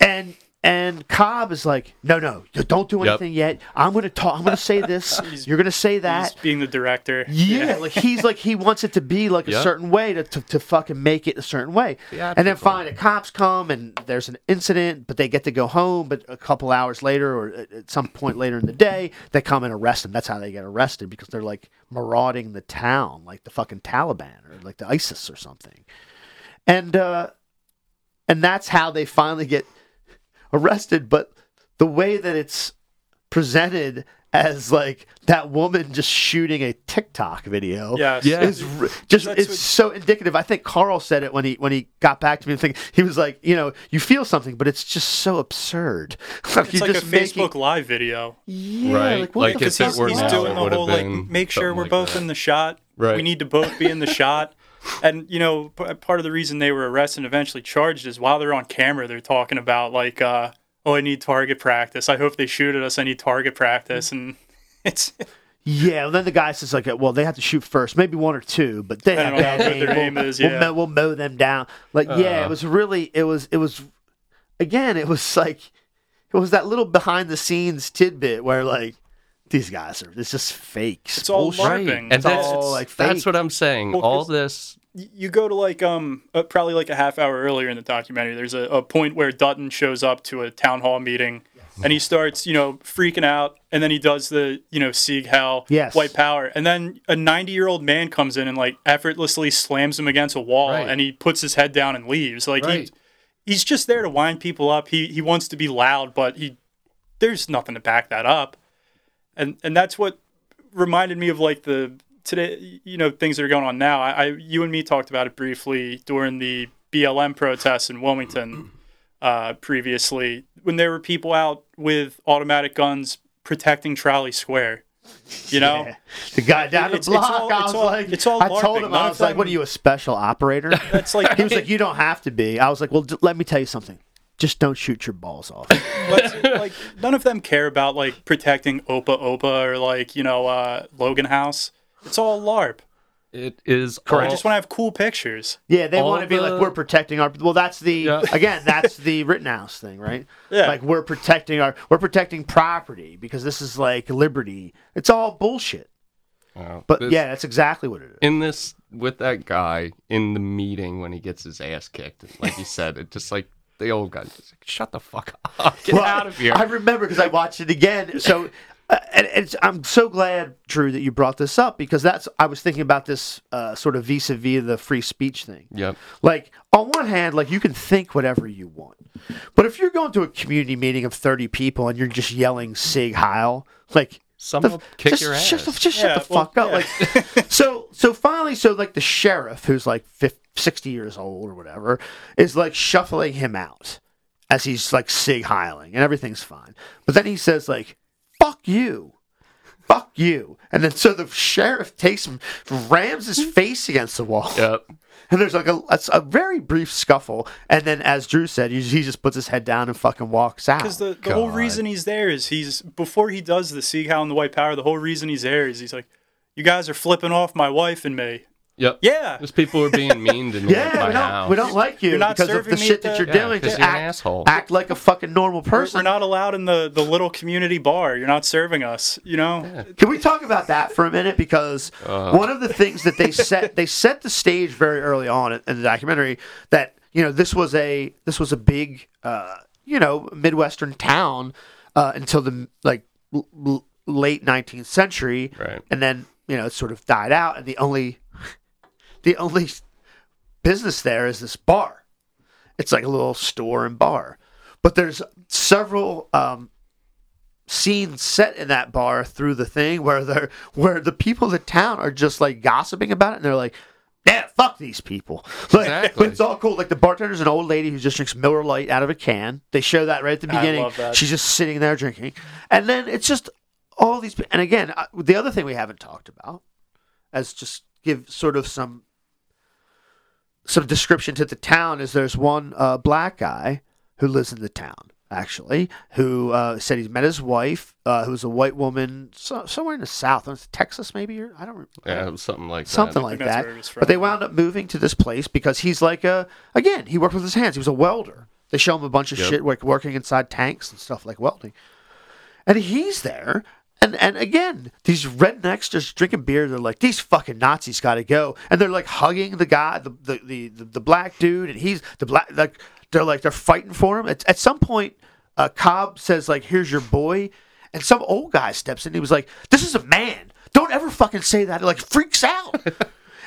and. And Cobb is like, no, no, don't do anything yep. yet. I'm gonna talk. I'm gonna say this. You're gonna say that. He's being the director. Yeah, yeah. Like he's like he wants it to be like yep. a certain way to, to to fucking make it a certain way. Yeah, and then fine, the cops come and there's an incident, but they get to go home. But a couple hours later, or at some point later in the day, they come and arrest him. That's how they get arrested, because they're like marauding the town, like the fucking Taliban or like the ISIS or something. And uh, and that's how they finally get arrested, but the way that it's presented as like that woman just shooting a TikTok video yes. yeah. is r- just That's it's what... so indicative. I think Carl said it when he when he got back to me and think he was like, you know, you feel something, but it's just so absurd. Like it's like just a making... Facebook Live video. Yeah, right. Like, what like the fuck? He's now, doing the whole like make sure we're like both that. In the shot. Right. We need to both be in the shot. And, you know, p- part of the reason they were arrested and eventually charged is while they're on camera, they're talking about, like, uh, oh, I need target practice. I hope they shoot at us. I need target practice. And it's... Yeah, and then the guy says, like, well, they have to shoot first. Maybe one or two, but they have to aim. Their aim is, yeah. we'll, mow, we'll mow them down. Like, uh, yeah, it was really... It was... It was... Again, it was, like... It was that little behind-the-scenes tidbit where, like... These guys are, it's just fakes. It's all marketing. Right. And it's that's, all, like, fake. That's what I'm saying. Well, all this. You go to like, um, uh, probably like a half hour earlier in the documentary, there's a, a point where Dutton shows up to a town hall meeting yes. and he starts, you know, freaking out. And then he does the, you know, Sieg Heil, yes. white power. And then a ninety year old man comes in and like effortlessly slams him against a wall right. and he puts his head down and leaves. Like right. he, he's just there to wind people up. He, he wants to be loud, but he, there's nothing to back that up. And and that's what reminded me of like the today, you know, things that are going on now. I, I you and me talked about it briefly during the B L M protests in Wilmington uh, previously, when there were people out with automatic guns protecting Trolley Square. You know, yeah. the guy down the block. It's all, I was all, like, it's all I told him. None I was like, "What are you, a special operator?" That's like he was like, "You don't have to be." I was like, "Well, d- let me tell you something. Just don't shoot your balls off." Like none of them care about like protecting Opa Opa or like, you know, uh, Logan House. It's all LARP. It is. Correct. I just want to have cool pictures. Yeah, they all want to be the... like we're protecting our. Well, that's the yeah. again, that's the Rittenhouse thing, right? Yeah. Like we're protecting our, we're protecting property because this is like liberty. It's all bullshit. Wow. But this, yeah, that's exactly what it is. In this, with that guy in the meeting when he gets his ass kicked, like you said, it just like the old guy, just like, shut the fuck up, get well, out of here. I remember because I watched it again. So, uh, and it's, I'm so glad, Drew, that you brought this up because that's I was thinking about this uh, sort of vis-a-vis the free speech thing. Yeah. Like on one hand, like you can think whatever you want, but if you're going to a community meeting of thirty people and you're just yelling "Sig Heil," like. Someone will kick just, your ass. Just, just yeah, shut the well, fuck up. Yeah. Like, so, so finally, so like the sheriff, who's like fifty, sixty years old or whatever, is like shuffling him out as he's like sig heiling, and everything's fine. But then he says like, "Fuck you, fuck you," and then so the sheriff takes him, rams his face against the wall. Yep. And there's like a, a, a very brief scuffle, and then as Drew said, he, he just puts his head down and fucking walks out. Because the, the whole reason he's there is he's, before he does the Sieg Heil and the White Power, the whole reason he's there is he's like, you guys are flipping off my wife and me. Yep. Yeah. Those people are being mean to me. Yeah, at my we, don't, house. we don't like you you're not because serving of the shit the, that you're yeah, doing. Just you're act, an asshole. Act like a fucking normal person. We're not allowed in the, the little community bar. You're not serving us, you know? Yeah. Can we talk about that for a minute? Because uh. one of the things that they set, they set the stage very early on in the documentary that, you know, this was a, this was a big, uh, you know, Midwestern town uh, until the, like, l- l- late nineteenth century. Right. And then, you know, it sort of died out, and the only... The only business there is this bar. It's like a little store and bar. But there's several um, scenes set in that bar through the thing where they're, where the people of the town are just like gossiping about it. And they're like, yeah, fuck these people. Like, exactly. It's all cool. Like the bartender's an old lady who just drinks Miller Lite out of a can. They show that right at the beginning. I love that. She's just sitting there drinking. And then it's just all these. And again, the other thing we haven't talked about as just give sort of some. Some description to the town is there's one uh, black guy who lives in the town, actually, who uh, said he's met his wife, uh, who's a white woman, so, somewhere in the south, Texas maybe, or I don't remember. Yeah, it was something like something that. Something like that. But they wound up moving to this place because he's like a, again, he worked with his hands. He was a welder. They show him a bunch of yep. shit like working inside tanks and stuff like welding. And he's there. And and again, these rednecks just drinking beer. They're like, these fucking Nazis got to go, and they're like hugging the guy, the the, the the the black dude, and he's the black. Like they're like they're fighting for him. At, at some point, uh, Cobb says like, "Here's your boy," and some old guy steps in. And he was like, "This is a man. Don't ever fucking say that." It, like freaks out,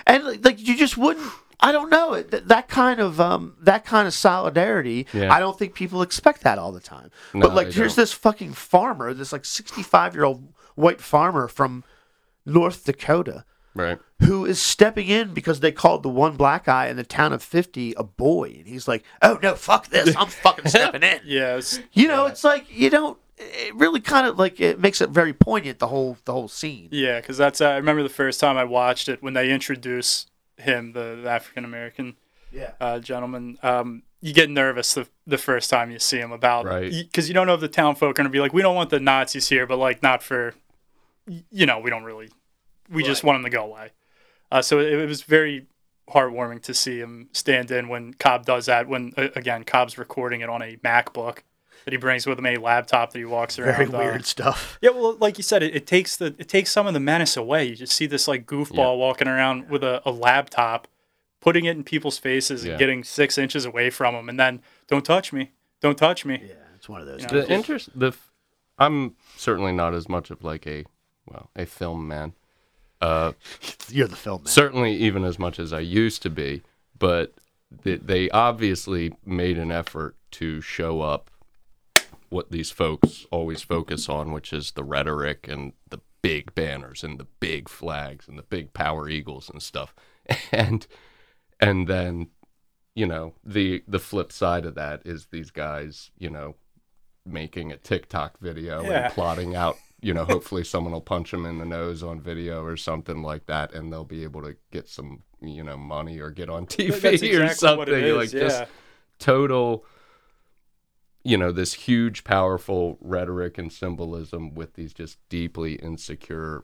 and like, like you just wouldn't. I don't know Th- that kind of um, that kind of solidarity. Yeah. I don't think people expect that all the time. No, but like, here's don't. this fucking farmer, this like sixty-five year old white farmer from North Dakota, right? Who is stepping in because they called the one black guy in the town of fifty a boy, and he's like, "Oh no, fuck this! I'm fucking stepping in." Yes, you know, yeah. It's like you don't. It really kind of like it makes it very poignant the whole the whole scene. Yeah, because that's uh, I remember the first time I watched it when they introduced. Him, the, the African American yeah. uh, gentleman, um, you get nervous the, the first time you see him about because right. you, you don't know if the town folk are going to be like, we don't want the Nazis here, but like not for, you know, we don't really, we right. just want them to go away. Uh, so it, it was very heartwarming to see him stand in when Cobb does that. When uh, again, Cobb's recording it on a MacBook that he brings with him, a laptop that he walks around. Very weird uh, stuff. Yeah, well, like you said, it, it takes the it takes some of the menace away. You just see this like goofball yeah. walking around with a, a laptop, putting it in people's faces yeah. and getting six inches away from them, and then don't touch me, don't touch me. Yeah, it's one of those. You know, the interest. The f- I'm certainly not as much of like a well a film man. Uh, You're the film man. Certainly, even as much as I used to be, but they, they obviously made an effort to show up. What these folks always focus on, which is the rhetoric and the big banners and the big flags and the big power eagles and stuff. And and then, you know, the the flip side of that is these guys, you know, making a TikTok video yeah. and plotting out, you know, hopefully someone will punch them in the nose on video or something like that, and they'll be able to get some, you know, money or get on T V exactly or something. Is, like yeah. just total... You know, this huge, powerful rhetoric and symbolism with these just deeply insecure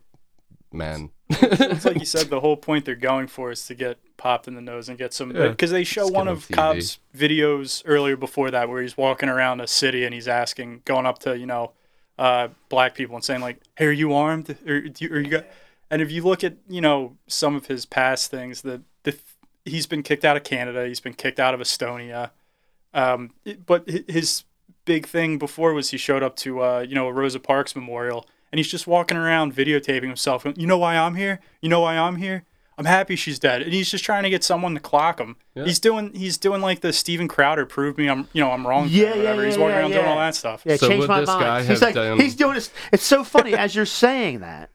men. It's like you said, the whole point they're going for is to get popped in the nose and get some... Because yeah. they show Skin one of T V. Cobb's videos earlier before that where he's walking around a city and he's asking, going up to, you know, uh, black people and saying, like, hey, are you armed? Or, do you, are you got... And if you look at, you know, some of his past things, that the, he's been kicked out of Canada, he's been kicked out of Estonia. Um, but his big thing before was he showed up to, uh, you know, a Rosa Parks memorial, and he's just walking around videotaping himself. You know why I'm here? You know why I'm here? I'm happy she's dead. And he's just trying to get someone to clock him. Yeah. He's doing he's doing like the Steven Crowder, prove me I'm you know I'm wrong. Yeah, whatever. Yeah, he's walking yeah, around yeah. doing all that stuff. Yeah, so change my mind. He's like done... he's doing this. It's so funny as you're saying that,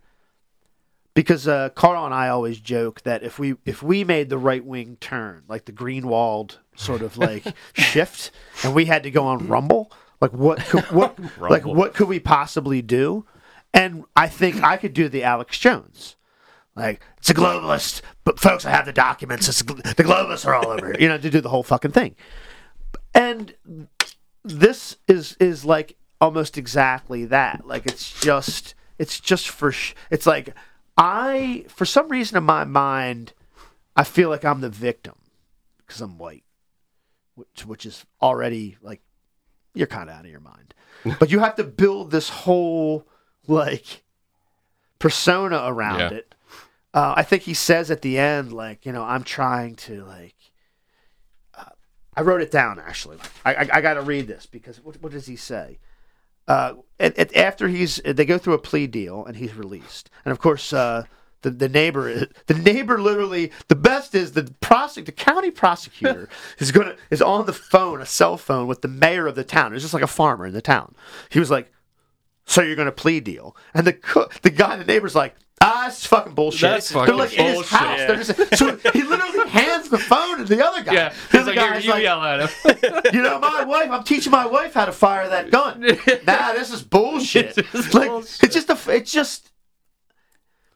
because uh, Carl and I always joke that if we if we made the right wing turn, like the Greenwald sort of like shift, and we had to go on Rumble, like what could, what Rumble. like what could we possibly do? And I think I could do the Alex Jones. Like, it's a globalist, but folks, I have the documents. It's, the globalists are all over here, you know, to do the whole fucking thing. And this is is like almost exactly that. Like, it's just, it's just for, sh- it's like I, for some reason in my mind, I feel like I'm the victim because I'm white, which which is already like, you're kind of out of your mind. But you have to build this whole like persona around yeah. it. Uh, I think he says at the end, like, you know, I'm trying to, like, uh, I wrote it down, actually. I I, I got to read this because what, what does he say? Uh, and, and after he's, they go through a plea deal and he's released. And, of course, uh, the, the neighbor, the neighbor literally, the best is the prosec- the county prosecutor is gonna is on the phone, a cell phone, with the mayor of the town. It's just like a farmer in the town. He was like, so you're going to plea deal. And the co- the guy, the neighbor's like, ah, it's fucking bullshit. That's fucking They're like bullshit. In his house. Yeah. They're just, so he literally hands the phone to the other guy. Yeah, the other like, guy's you like, yell at him. You know, my wife, I'm teaching my wife how to fire that gun. Nah, this is bullshit. This is like, bullshit. It's just, a, it's just,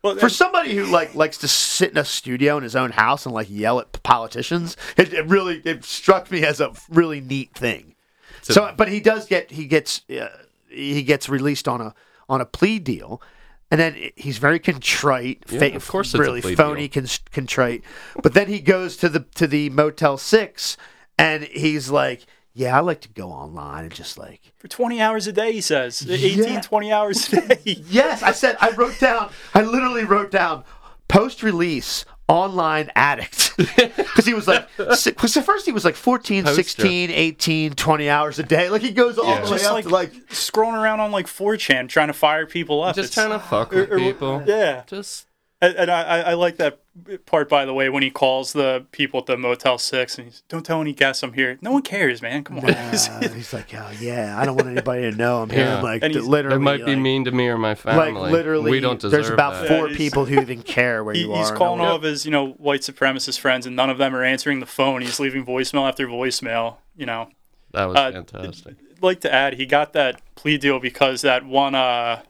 well, for somebody who like likes to sit in a studio in his own house and like yell at politicians, it, it really, it struck me as a really neat thing. So, so but he does get, he gets, uh, he gets released on a, on a plea deal. And then he's very contrite, yeah, fa- of course really phony, con- contrite. But then he goes to the to the Motel six, and he's like, "Yeah, I like to go online and just like for twenty hours a day." He says, "eighteen, yeah. twenty hours a day." Yes, I said. I wrote down. I literally wrote down post-release online addict because he was like, because at first he was like fourteen, Poster. sixteen, eighteen, twenty hours a day. Like he goes all yeah. the way just up like, to like scrolling around on like four chan trying to fire people up. Just it's, trying to fuck with or, or, people. Yeah. Just and, and I, I like that part, by the way, when he calls the people at the Motel six and he's, don't tell any guests I'm here. No one cares, man. Come on. Yeah. He's like, oh yeah, I don't want anybody to know I'm here. Yeah. I'm like, and literally, it might like, be mean to me or my family. Like literally, we don't deserve there's about that. four yeah, people who even care where he, you are. He's calling all of his, you know, white supremacist friends, and none of them are answering the phone. He's leaving voicemail after voicemail. You know, that was uh, fantastic. I'd like to add, he got that plea deal because that one. Uh,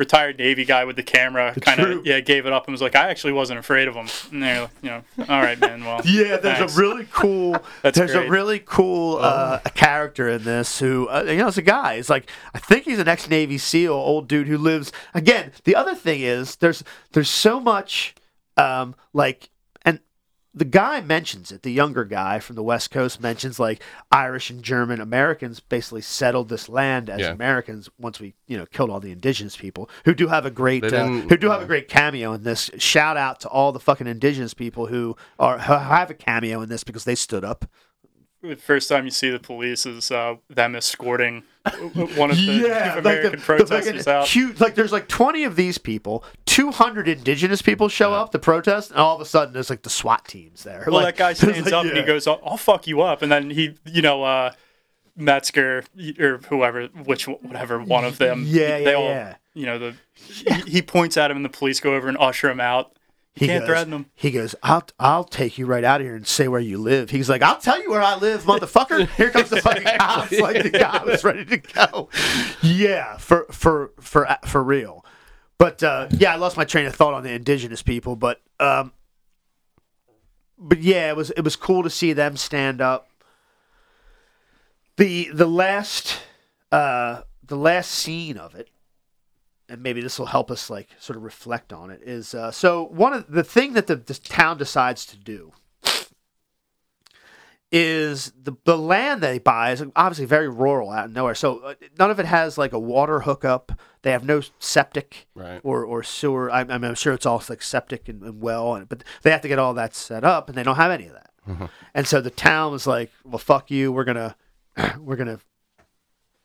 Retired Navy guy with the camera kind of yeah gave it up and was like, I actually wasn't afraid of him. And they're like, you know, all right, man. Well, yeah, there's thanks. a really cool That's there's great. a really cool uh, oh. character in this who uh, you know, it's a guy. It's like I think he's an ex-Navy SEAL, old dude who lives again. The other thing is there's there's so much um, like. The guy mentions it, the younger guy from the West Coast mentions like Irish and German Americans basically settled this land as yeah. Americans once we, you know, killed all the indigenous people who do have a great uh, who do uh, have a great cameo in this. Shout out to all the fucking indigenous people who are who have a cameo in this because they stood up. The first time you see the police is uh, them escorting one of the yeah, Native American like the, protesters the out. Huge, like there's like twenty of these people, two hundred indigenous people show yeah. up to protest, and all of a sudden there's like the SWAT teams there. Well, like, that guy stands like, up yeah. and he goes, I'll, I'll fuck you up. And then he, you know, uh, Metzger or whoever, which whatever one of them, yeah, yeah, they all, yeah. you know, the yeah. he, he points at him and the police go over and usher him out. He can't goes, threaten him. He goes, I'll I'll take you right out of here and say where you live. He's like, I'll tell you where I live, motherfucker. Here comes the fucking cops. Like the guy was ready to go. Yeah, for for for for real. But uh, yeah, I lost my train of thought on the indigenous people. But um, but yeah, it was it was cool to see them stand up. the The last uh, the last scene of it. And maybe this will help us, like, sort of reflect on it. Is uh, so one of the thing that the, the town decides to do is the, the land they buy is obviously very rural out of nowhere. So none of it has like a water hookup. They have no septic right. or, or sewer. I, I mean, I'm sure it's all like septic and, and well, and, but they have to get all that set up, and they don't have any of that. Mm-hmm. And so the town was like, well, fuck you. We're going to, we're going to,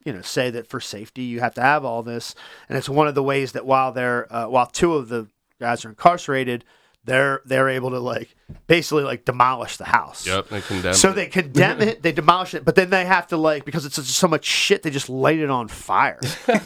you know, say that for safety, you have to have all this. And it's one of the ways that while they're, uh, while two of the guys are incarcerated, they're, they're able to like, basically like demolish the house. Yep. They condemn so it. they condemn it, they demolish it, but then they have to like, because it's so much shit, they just light it on fire.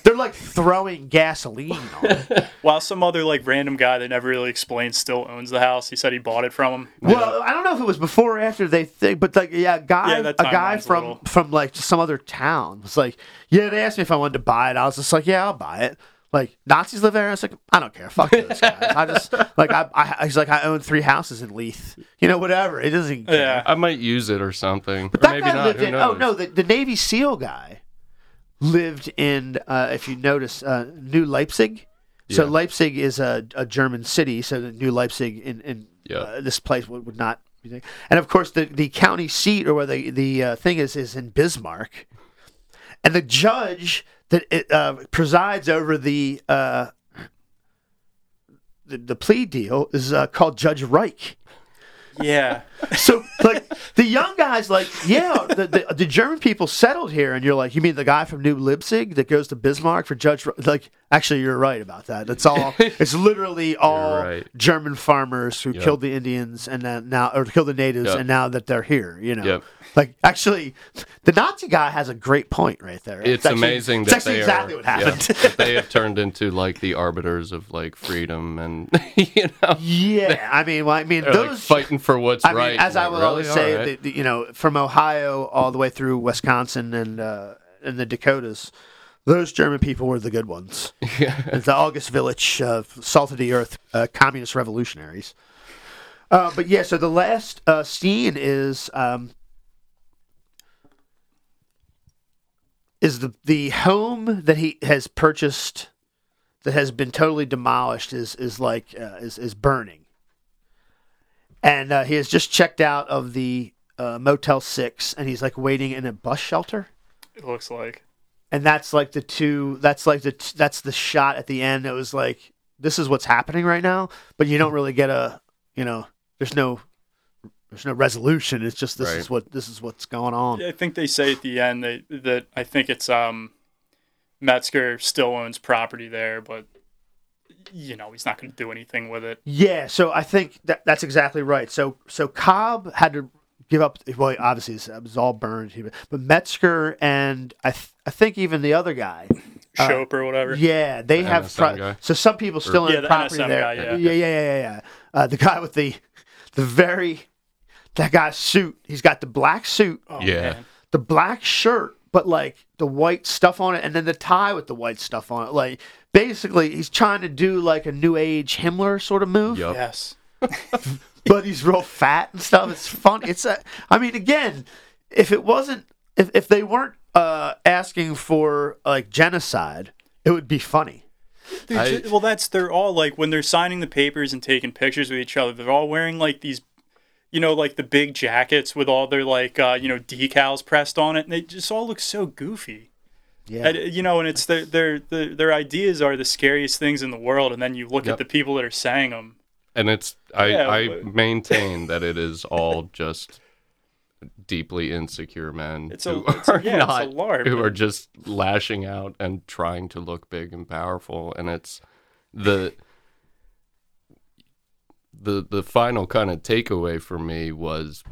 They're like throwing gasoline on it. While some other like random guy that never really explained still owns the house. He said he bought it from him. Well, yeah. I don't know if it was before or after they think, but like, yeah, a guy, yeah, a guy from, little... from like some other town was like, yeah, they asked me if I wanted to buy it. I was just like, yeah, I'll buy it. Like, Nazis live there? I was like, I don't care. Fuck those guys. I just, like, I, I, he's like, I own three houses in Leith. You know, whatever. It doesn't care. Yeah, I might use it or something. But or that maybe guy not. Lived in, oh, no, the, the Navy SEAL guy lived in, uh, if you notice, uh, New Leipzig. So yeah. Leipzig is a, a German city, so the New Leipzig in, in yeah. uh, this place would, would not be there. And, of course, the, the county seat or where the, the uh, thing is is in Bismarck. And the judge... that it uh, presides over the, uh, the the plea deal is uh, called Judge Reich. Yeah. So like the young guy's like, yeah, the, the the German people settled here, and you're like, you mean the guy from New Leipzig that goes to Bismarck for Judge Reich? Like, actually, you're right about that. That's all. It's literally all right. German farmers who yep. killed the Indians and then now, or killed the natives, yep. and now that they're here, you know. Yep. Like, actually, the Nazi guy has a great point right there. It's, it's actually, amazing that it's they exactly are, what happened. Yeah, that they have turned into, like, the arbiters of, like, freedom and, you know. Yeah, they, I mean, well, I mean, those... Like fighting for what's I right. Mean, as like, I will really? always say, right. the, the, you know, from Ohio all the way through Wisconsin and, uh, and the Dakotas, those German people were the good ones. Yeah. The August Village, uh, salt of the earth, uh, communist revolutionaries. Uh, but, yeah, so the last uh, scene is... Um, is the, the home that he has purchased that has been totally demolished is is like uh, is is burning, and uh, he has just checked out of the uh, Motel six, and he's like waiting in a bus shelter. It looks like, and that's like the two. That's like the t- that's the shot at the end. It was like, this is what's happening right now, but you don't really get a you know. There's no. There's no resolution. It's just this right. is what this is what's going on. Yeah, I think they say at the end that, that I think it's um, Metzger still owns property there, but you know he's not going to do anything with it. Yeah, so I think that that's exactly right. So so Cobb had to give up. Well, obviously it was all burned, but Metzger and I th- I think even the other guy. Shope uh, or whatever. Yeah, they the have pro- so some people still or, own yeah, the property N S M there. Guy, yeah. yeah, yeah, yeah, yeah. Uh, the guy with the the very That guy's suit, he's got the black suit, oh, yeah, man. The black shirt, but like the white stuff on it, and then the tie with the white stuff on it. Like basically, he's trying to do like a new age Himmler sort of move. Yep. Yes, but he's real fat and stuff. It's fun. It's a, I mean, again, if it wasn't, if if they weren't uh, asking for like genocide, it would be funny. I... Well, that's they're all like when they're signing the papers and taking pictures with each other, they're all wearing like these. You know, like the big jackets with all their like, uh, you know, decals pressed on it, and they just all look so goofy. Yeah, and, you know, and it's their their their, their ideas are the scariest things in the world, and then you look yep. at the people that are saying them. And it's I, yeah, I but... maintain that it is all just deeply insecure men it's a, who it's, are yeah, not, it's a LARP, who but... are just lashing out and trying to look big and powerful, and it's the. The the final kind of takeaway for me was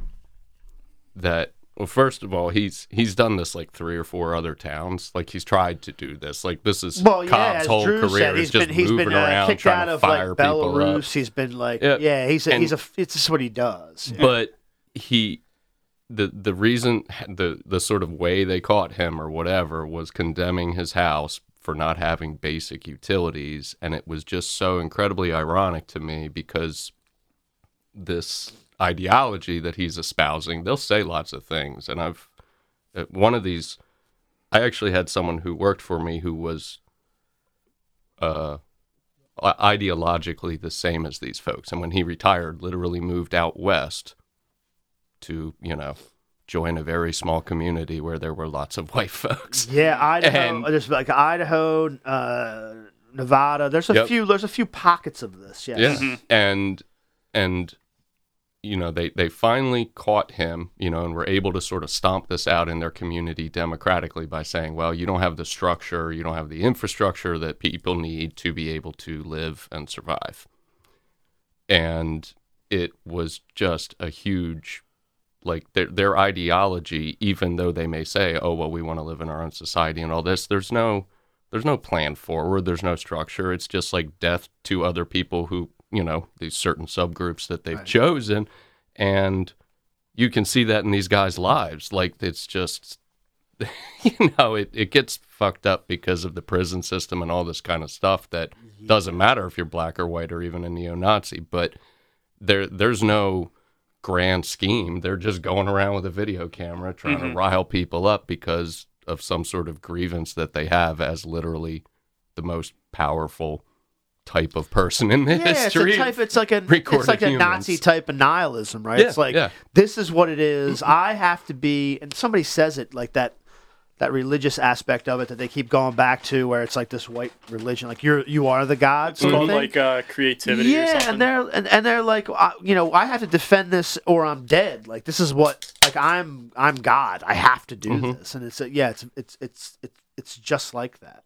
that, well, first of all, he's he's done this like three or four other towns. Like he's tried to do this. Like this is well, yeah, Cobb's whole Drew career said, he's is been, just he's moving been, uh, around trying to fire like, people Belarus. Up. He's been like, yeah, yeah he's a, and, he's a it's just what he does. Yeah. But he the the reason the the sort of way they caught him or whatever was condemning his house for not having basic utilities, and it was just so incredibly ironic to me because this ideology that he's espousing, they'll say lots of things, and I've at one of these I actually had someone who worked for me who was uh ideologically the same as these folks, and when he retired literally moved out west to you know join a very small community where there were lots of white folks. Yeah, Idaho, and, just like Idaho, uh, Nevada. There's a yep. few. There's a few pockets of this. Yes. Yeah, mm-hmm. and and you know they they finally caught him. You know, and were able to sort of stomp this out in their community democratically by saying, well, you don't have the structure, you don't have the infrastructure that people need to be able to live and survive. And it was just a huge. Like their their ideology, even though they may say, "Oh well, we want to live in our own society and all this," there's no there's no plan forward. There's no structure. It's just like death to other people who, you know, these certain subgroups that they've right. chosen, and you can see that in these guys' lives. Like it's just, you know, it it gets fucked up because of the prison system and all this kind of stuff that yeah. doesn't matter if you're black or white or even a neo-Nazi. But there there's no. grand scheme. They're just going around with a video camera trying mm-hmm. to rile people up because of some sort of grievance that they have as literally the most powerful type of person in the yeah, history. It's, a type, it's like a it's like humans. a Nazi type of nihilism, right? Yeah, it's like yeah. this is what it is. Mm-hmm. I have to be, and somebody says it like that that religious aspect of it that they keep going back to, where it's like this white religion, like you're you are the god, sort of like uh, creativity. Yeah, or something. and they're and, and they're like, uh, you know, I have to defend this or I'm dead. Like this is what, like I'm I'm God. I have to do mm-hmm. this, and it's uh, yeah, it's it's it's it's it's just like that.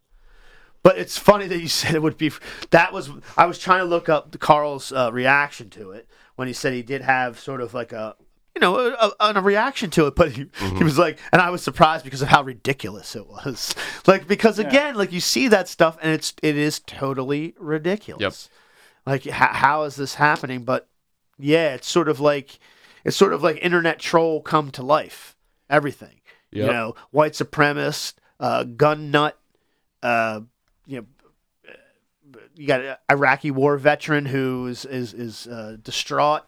But it's funny that you said it would be. That was I was trying to look up Carl's uh, reaction to it when he said he did have sort of like a. You know, a, a, a reaction to it, but he, mm-hmm. he was like, and I was surprised because of how ridiculous it was. Like, because yeah. again, like you see that stuff, and it's it is totally ridiculous. Yep. Like, h- how is this happening? But yeah, it's sort of like it's sort of like internet troll come to life. Everything, yep. you know, white supremacist, uh, gun nut, uh, you know. You got an Iraqi war veteran who is is is uh, distraught.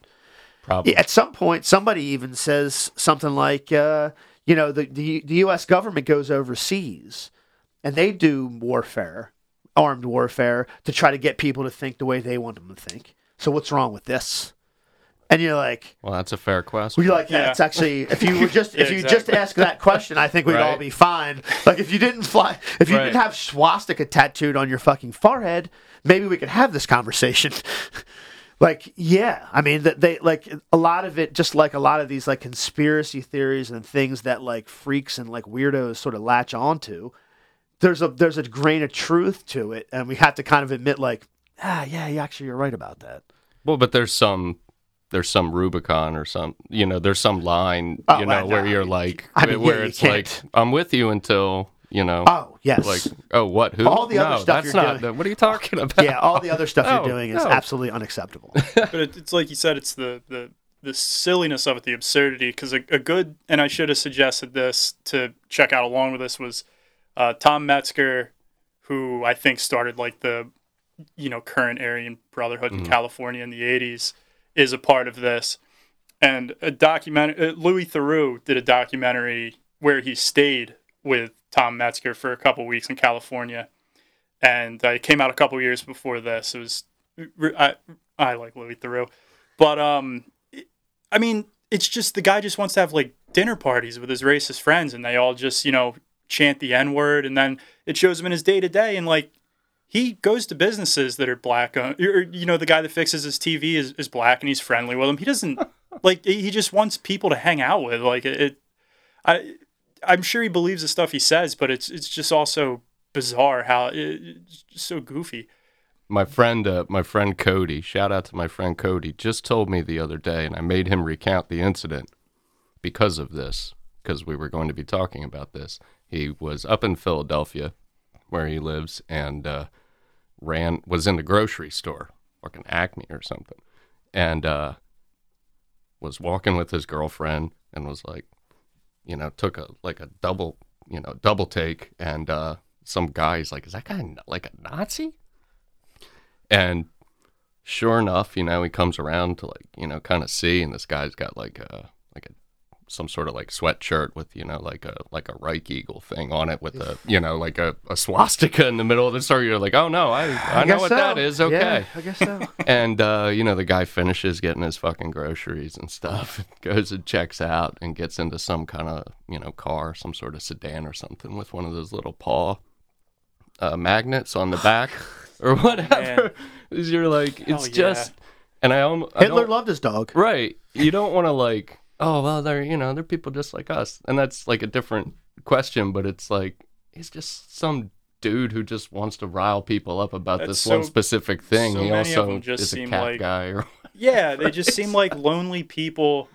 Yeah, at some point, somebody even says something like, uh, you know, the, the the U S government goes overseas and they do warfare, armed warfare, to try to get people to think the way they want them to think. So what's wrong with this? And you're like... Well, that's a fair question. You're like, yeah, yeah. it's actually... If you were just if yeah, you exactly. just ask that question, I think we'd right. all be fine. Like, if you didn't fly... If you right. didn't have swastika tattooed on your fucking forehead, maybe we could have this conversation. Like, yeah, I mean, they like a lot of it, just like a lot of these like conspiracy theories and things that like freaks and like weirdos sort of latch onto. There's a there's a grain of truth to it, and we have to kind of admit, like, ah, yeah, yeah, actually, you're right about that. Well, but there's some there's some Rubicon or some, you know, there's some line, oh, you know, I, where I, you're like, I mean, where yeah, it's like, I'm with you until. You know, oh yes, like oh what who all the no, other stuff that's you're not doing. The, what are you talking about? Yeah, all the other stuff oh, you're doing is no. absolutely unacceptable. But it, it's like you said, it's the the, the silliness of it, the absurdity. Because a, a good, and I should have suggested this to check out along with this was uh, Tom Metzger, who I think started like the you know current Aryan Brotherhood mm-hmm. in California in the eighties, is a part of this, and a documentary. Uh, Louis Theroux did a documentary where he stayed with Tom Metzger for a couple weeks in California, and uh, it came out a couple years before this. It was I, I like Louis Theroux, but um, it, I mean, it's just the guy just wants to have like dinner parties with his racist friends, and they all just you know chant the N word, and then it shows him in his day to day, and like he goes to businesses that are black. Uh, or, you know, the guy that fixes his T V is, is black, and he's friendly with him. He doesn't like he just wants people to hang out with. Like it, it I. I'm sure he believes the stuff he says, but it's it's just also bizarre how it's just so goofy. My friend, uh, my friend Cody, shout out to my friend Cody, just told me the other day, and I made him recount the incident because of this, because we were going to be talking about this. He was up in Philadelphia, where he lives, and uh, ran was in the grocery store, like an Acme or something, and uh, was walking with his girlfriend, and was like. You know, took a like a double, you know, double take, and uh, some guy's like, "Is that guy like a Nazi?" And sure enough, you know, he comes around to like, you know, kind of see, and this guy's got like a like a some sort of like sweatshirt with, you know, like a like a Reich Eagle thing on it with a, you know, like a, a swastika in the middle of the story. You're like, oh no, I, I, I know what so. that is. Okay. Yeah, I guess so. And, uh, you know, the guy finishes getting his fucking groceries and stuff, and goes and checks out and gets into some kind of, you know, car, some sort of sedan or something with one of those little paw uh, magnets on the back or whatever. You're like, it's Hell just, yeah. and I, um, I Hitler loved his dog. Right. You don't want to like, oh, well, they're, you know, they're people just like us. And that's like a different question, but it's like, he's just some dude who just wants to rile people up about that's this so, one specific thing. So he also just is a cat like, guy. Or yeah, they just seem like lonely people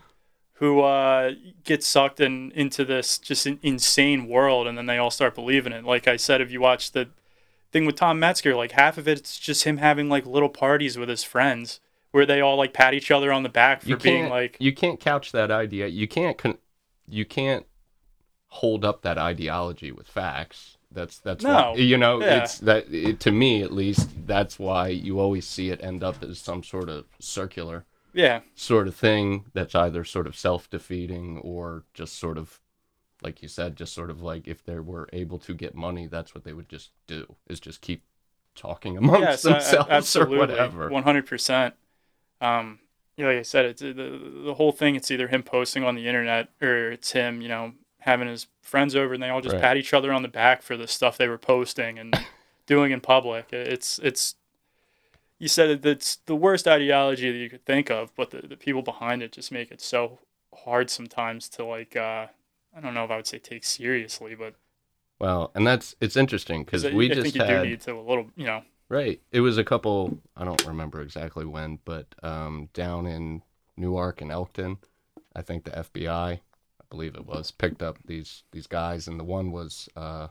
who uh, get sucked in, into this just insane world, and then they all start believing it. Like I said, if you watch the thing with Tom Metzger, like half of it's just him having like little parties with his friends, where they all like pat each other on the back for being like... You can't couch that idea. You can't con- you can't hold up that ideology with facts. That's that's no. why, you know, yeah. it's that it, to me at least, that's why you always see it end up as some sort of circular yeah. sort of thing that's either sort of self-defeating or just sort of, like you said, just sort of like if they were able to get money, that's what they would just do, is just keep talking amongst yes, themselves I, I, absolutely. or whatever. one hundred percent Um, you know, like I said, it's the the whole thing. It's either him posting on the internet or it's him, you know, having his friends over, and they all just right. pat each other on the back for the stuff they were posting and doing in public. It's it's you said it's the worst ideology that you could think of, but the, the people behind it just make it so hard sometimes to like uh, I don't know if I would say take seriously, but well, and that's it's interesting because we I, just I think you had... do need to a little, you know. Right. It was a couple, I don't remember exactly when, but um, down in Newark and Elkton, I think the F B I, I believe it was, picked up these these guys. And the one was uh,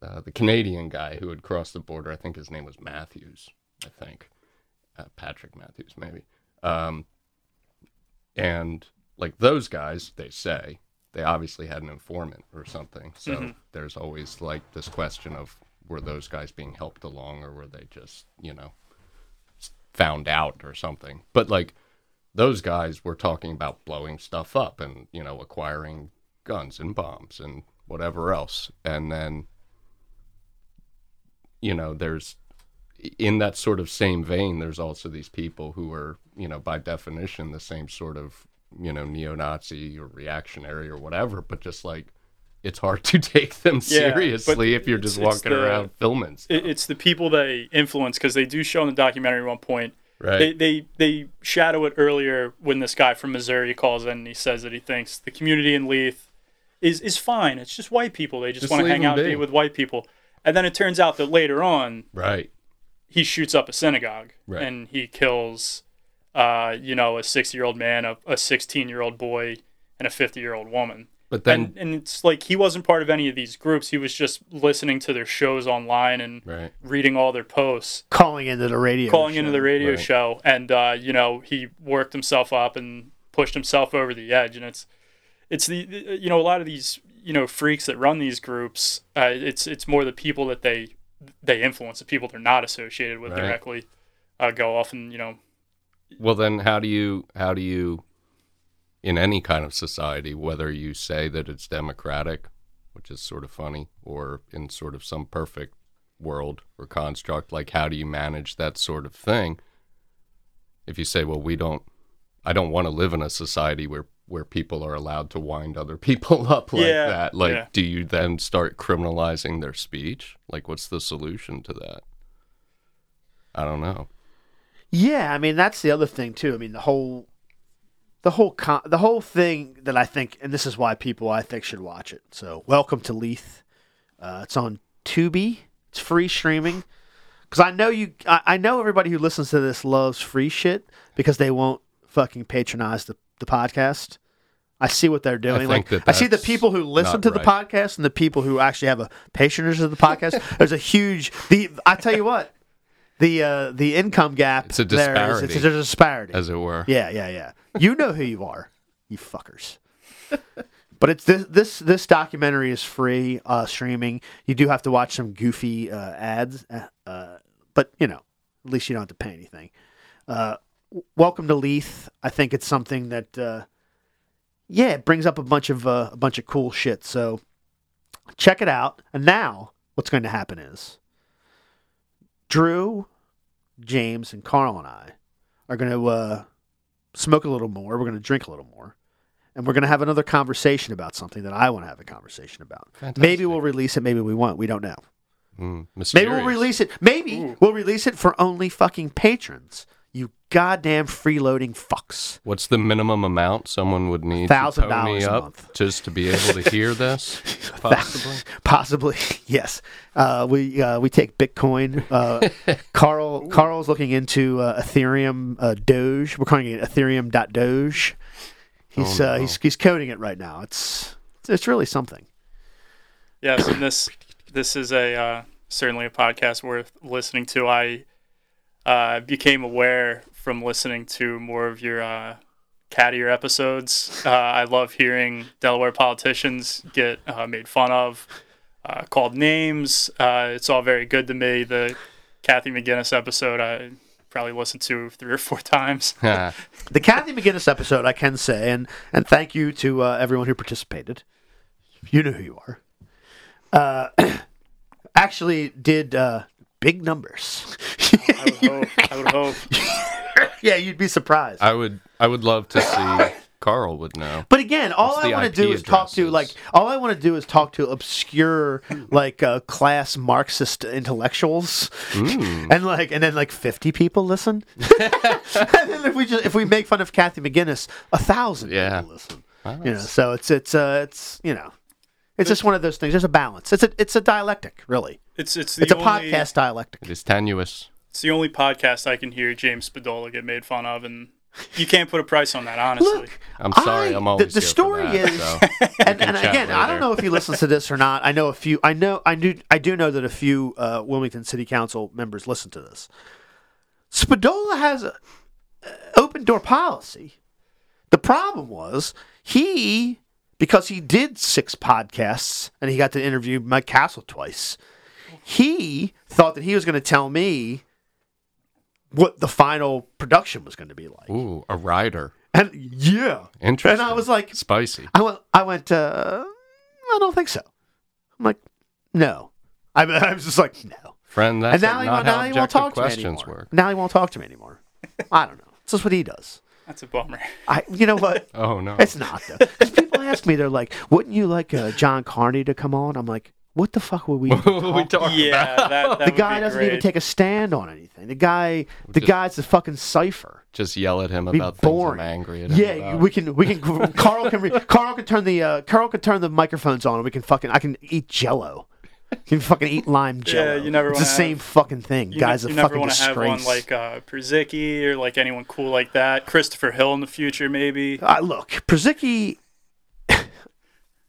uh, the Canadian guy who had crossed the border. I think his name was Matthews, I think. Uh, Patrick Matthews, maybe. Um, and like those guys, they say, they obviously had an informant or something. So mm-hmm. there's always like this question of, were those guys being helped along, or were they just, you know, found out or something? But like those guys were talking about blowing stuff up and, you know, acquiring guns and bombs and whatever else. And then, you know, there's in that sort of same vein, there's also these people who are, you know, by definition, the same sort of, you know, neo-Nazi or reactionary or whatever, but just like, it's hard to take them seriously yeah, if you're just walking the, around filming stuff. It's the people they influence, because they do show in the documentary at one point. Right. They, they they shadow it earlier when this guy from Missouri calls in and he says that he thinks the community in Leith is, is fine. It's just white people. They just, just want to hang out and be with white people. And then it turns out that later on, right, he shoots up a synagogue right. and he kills, uh, you know, a sixty-year-old man, a, a sixteen-year-old boy, and a fifty-year-old woman. But then, and, and it's like he wasn't part of any of these groups. He was just listening to their shows online and right. reading all their posts, calling into the radio, calling show. into the radio right. show, and uh, you know, he worked himself up and pushed himself over the edge. And it's, it's the, you know, a lot of these, you know, freaks that run these groups. Uh, it's it's more the people that they they influence, the people they're not associated with right. directly, uh, go off and, you know. Well, then how do you how do you. in any kind of society, whether you say that it's democratic, which is sort of funny, or in sort of some perfect world or construct, like how do you manage that sort of thing? If you say, well, we don't, I don't want to live in a society where, where people are allowed to wind other people up like yeah, that. Like, yeah. do you then start criminalizing their speech? Like, what's the solution to that? I don't know. Yeah. I mean, that's the other thing too. I mean, the whole, The whole con- the whole thing that I think, and this is why people I think should watch it. So, Welcome to Leith. Uh, it's on Tubi. It's free streaming. Because I know you, I, I know everybody who listens to this loves free shit because they won't fucking patronize the, the podcast. I see what they're doing. I like that I see the people who listen to right. the podcast and the people who actually have a patronage of the podcast. There's a huge. The I tell you what, the uh, the income gap. It's a disparity. There is, it's, there's a disparity, as it were. Yeah, yeah, yeah. You know who you are, you fuckers. But it's this this this documentary is free uh, streaming. You do have to watch some goofy uh, ads, uh, but you know, at least you don't have to pay anything. Uh, Welcome to Leith. I think it's something that uh, yeah, it brings up a bunch of uh, a bunch of cool shit. So check it out. And now what's going to happen is Drew, James, and Carl and I are going to uh, smoke a little more. We're going to drink a little more. And we're going to have another conversation about something that I want to have a conversation about. Fantastic. Maybe we'll release it. Maybe we won't. We don't know. Mm, maybe we'll release it. Maybe Ooh. we'll release it for only fucking patrons. You goddamn freeloading fucks. What's the minimum amount someone would need thousand to pony up a month just to be able to hear this? Possibly? Possibly, yes. Uh, we uh, we take Bitcoin. Uh, Carl Ooh. Carl's looking into uh, Ethereum uh, Doge. We're calling it Ethereum.Doge. He's, oh, no. uh, he's he's coding it right now. It's it's really something. Yes, and this this is a uh, certainly a podcast worth listening to. I uh, became aware from listening to more of your uh, cattier episodes. Uh, I love hearing Delaware politicians get uh, made fun of, uh, called names. Uh, it's all very good to me. The Kathy McGinnis episode, I probably listened to three or four times. Yeah. The Kathy McGinnis episode, I can say, and, and thank you to uh, everyone who participated. You know who you are. Uh, actually did uh, big numbers. I would hope. I would hope. Yeah, you'd be surprised. I would I would love to see. Carl would know. But again, all I want to do is talk to, like, all I want to do is talk to obscure, like, uh, class Marxist intellectuals, mm. and like, and then like fifty people listen. And then if we just if we make fun of Kathy McGinnis, a thousand yeah. people listen. Wow. You know, so it's it's uh, it's you know, it's just one of those things. There's a balance. It's a it's a dialectic, really. It's it's the it's only, a podcast dialectic. It is tenuous. It's the only podcast I can hear James Spadola get made fun of and. You can't put a price on that, honestly. Look, I'm sorry, I, I'm always. The, the story that, is, so and, and again, later. I don't know if he listens to this or not. I know a few. I know. I do. I do know that a few uh, Wilmington City Council members listen to this. Spadola has an open door policy. The problem was he because he did six podcasts and he got to interview Mike Castle twice. He thought that he was going to tell me what the final production was going to be like. Ooh, a rider. And yeah. Interesting. And I was like... Spicy. I went, I went, uh, I don't think so. I'm like, no. I, I was just like, no. Friend, that's and now like he, not now how he won't talk questions to me anymore. Work. Now he won't talk to me anymore. I don't know. It's just what he does. That's a bummer. I, you know what? Oh, no. It's not, though. Because people ask me, they're like, wouldn't you like uh, John Carney to come on? I'm like... What the fuck were we talking we talk yeah, about? That, that the guy doesn't great. even take a stand on anything. The guy, the just, guy's the fucking cipher. Just yell at him about boring. things I'm angry at him yeah, about. we can, we can. Carl can, re, Carl can turn the, uh, Carl can turn the microphones on, and we can fucking. I can eat Jello. You can fucking eat lime Jello. Yeah, you never. It's the have, same fucking thing. You, guys, you a never fucking disgrace. You never want to have one like uh, Przicci or like anyone cool like that. Christopher Hill in the future, maybe. Uh, look, Przicci.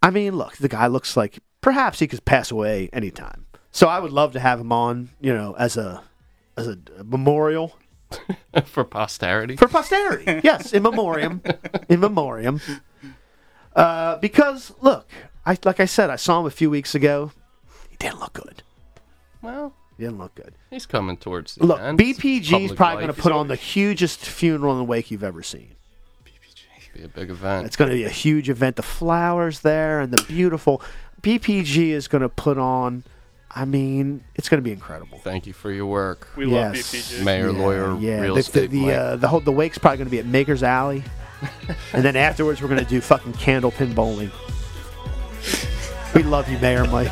I mean, look, the guy looks like. Perhaps he could pass away anytime. So I would love to have him on, you know, as a as a memorial. For posterity? For posterity, yes, in memoriam. In memoriam. Uh, because, look, I like I said, I saw him a few weeks ago. He didn't look good. Well. He didn't look good. He's coming towards the look, end. Look, B P G's probably going to put on the hugest funeral in the wake you've ever seen. B P G. Be a big event. It's going to be a huge event. The flowers there and the beautiful... B P G is going to put on, I mean, it's going to be incredible. Thank you for your work. We yes. love B P G. Mayor, yeah, lawyer, yeah. real the, estate. The the, uh, the whole the wake's probably going to be at Maker's Alley. And then afterwards, we're going to do fucking candlepin bowling. We love you, Mayor Mike.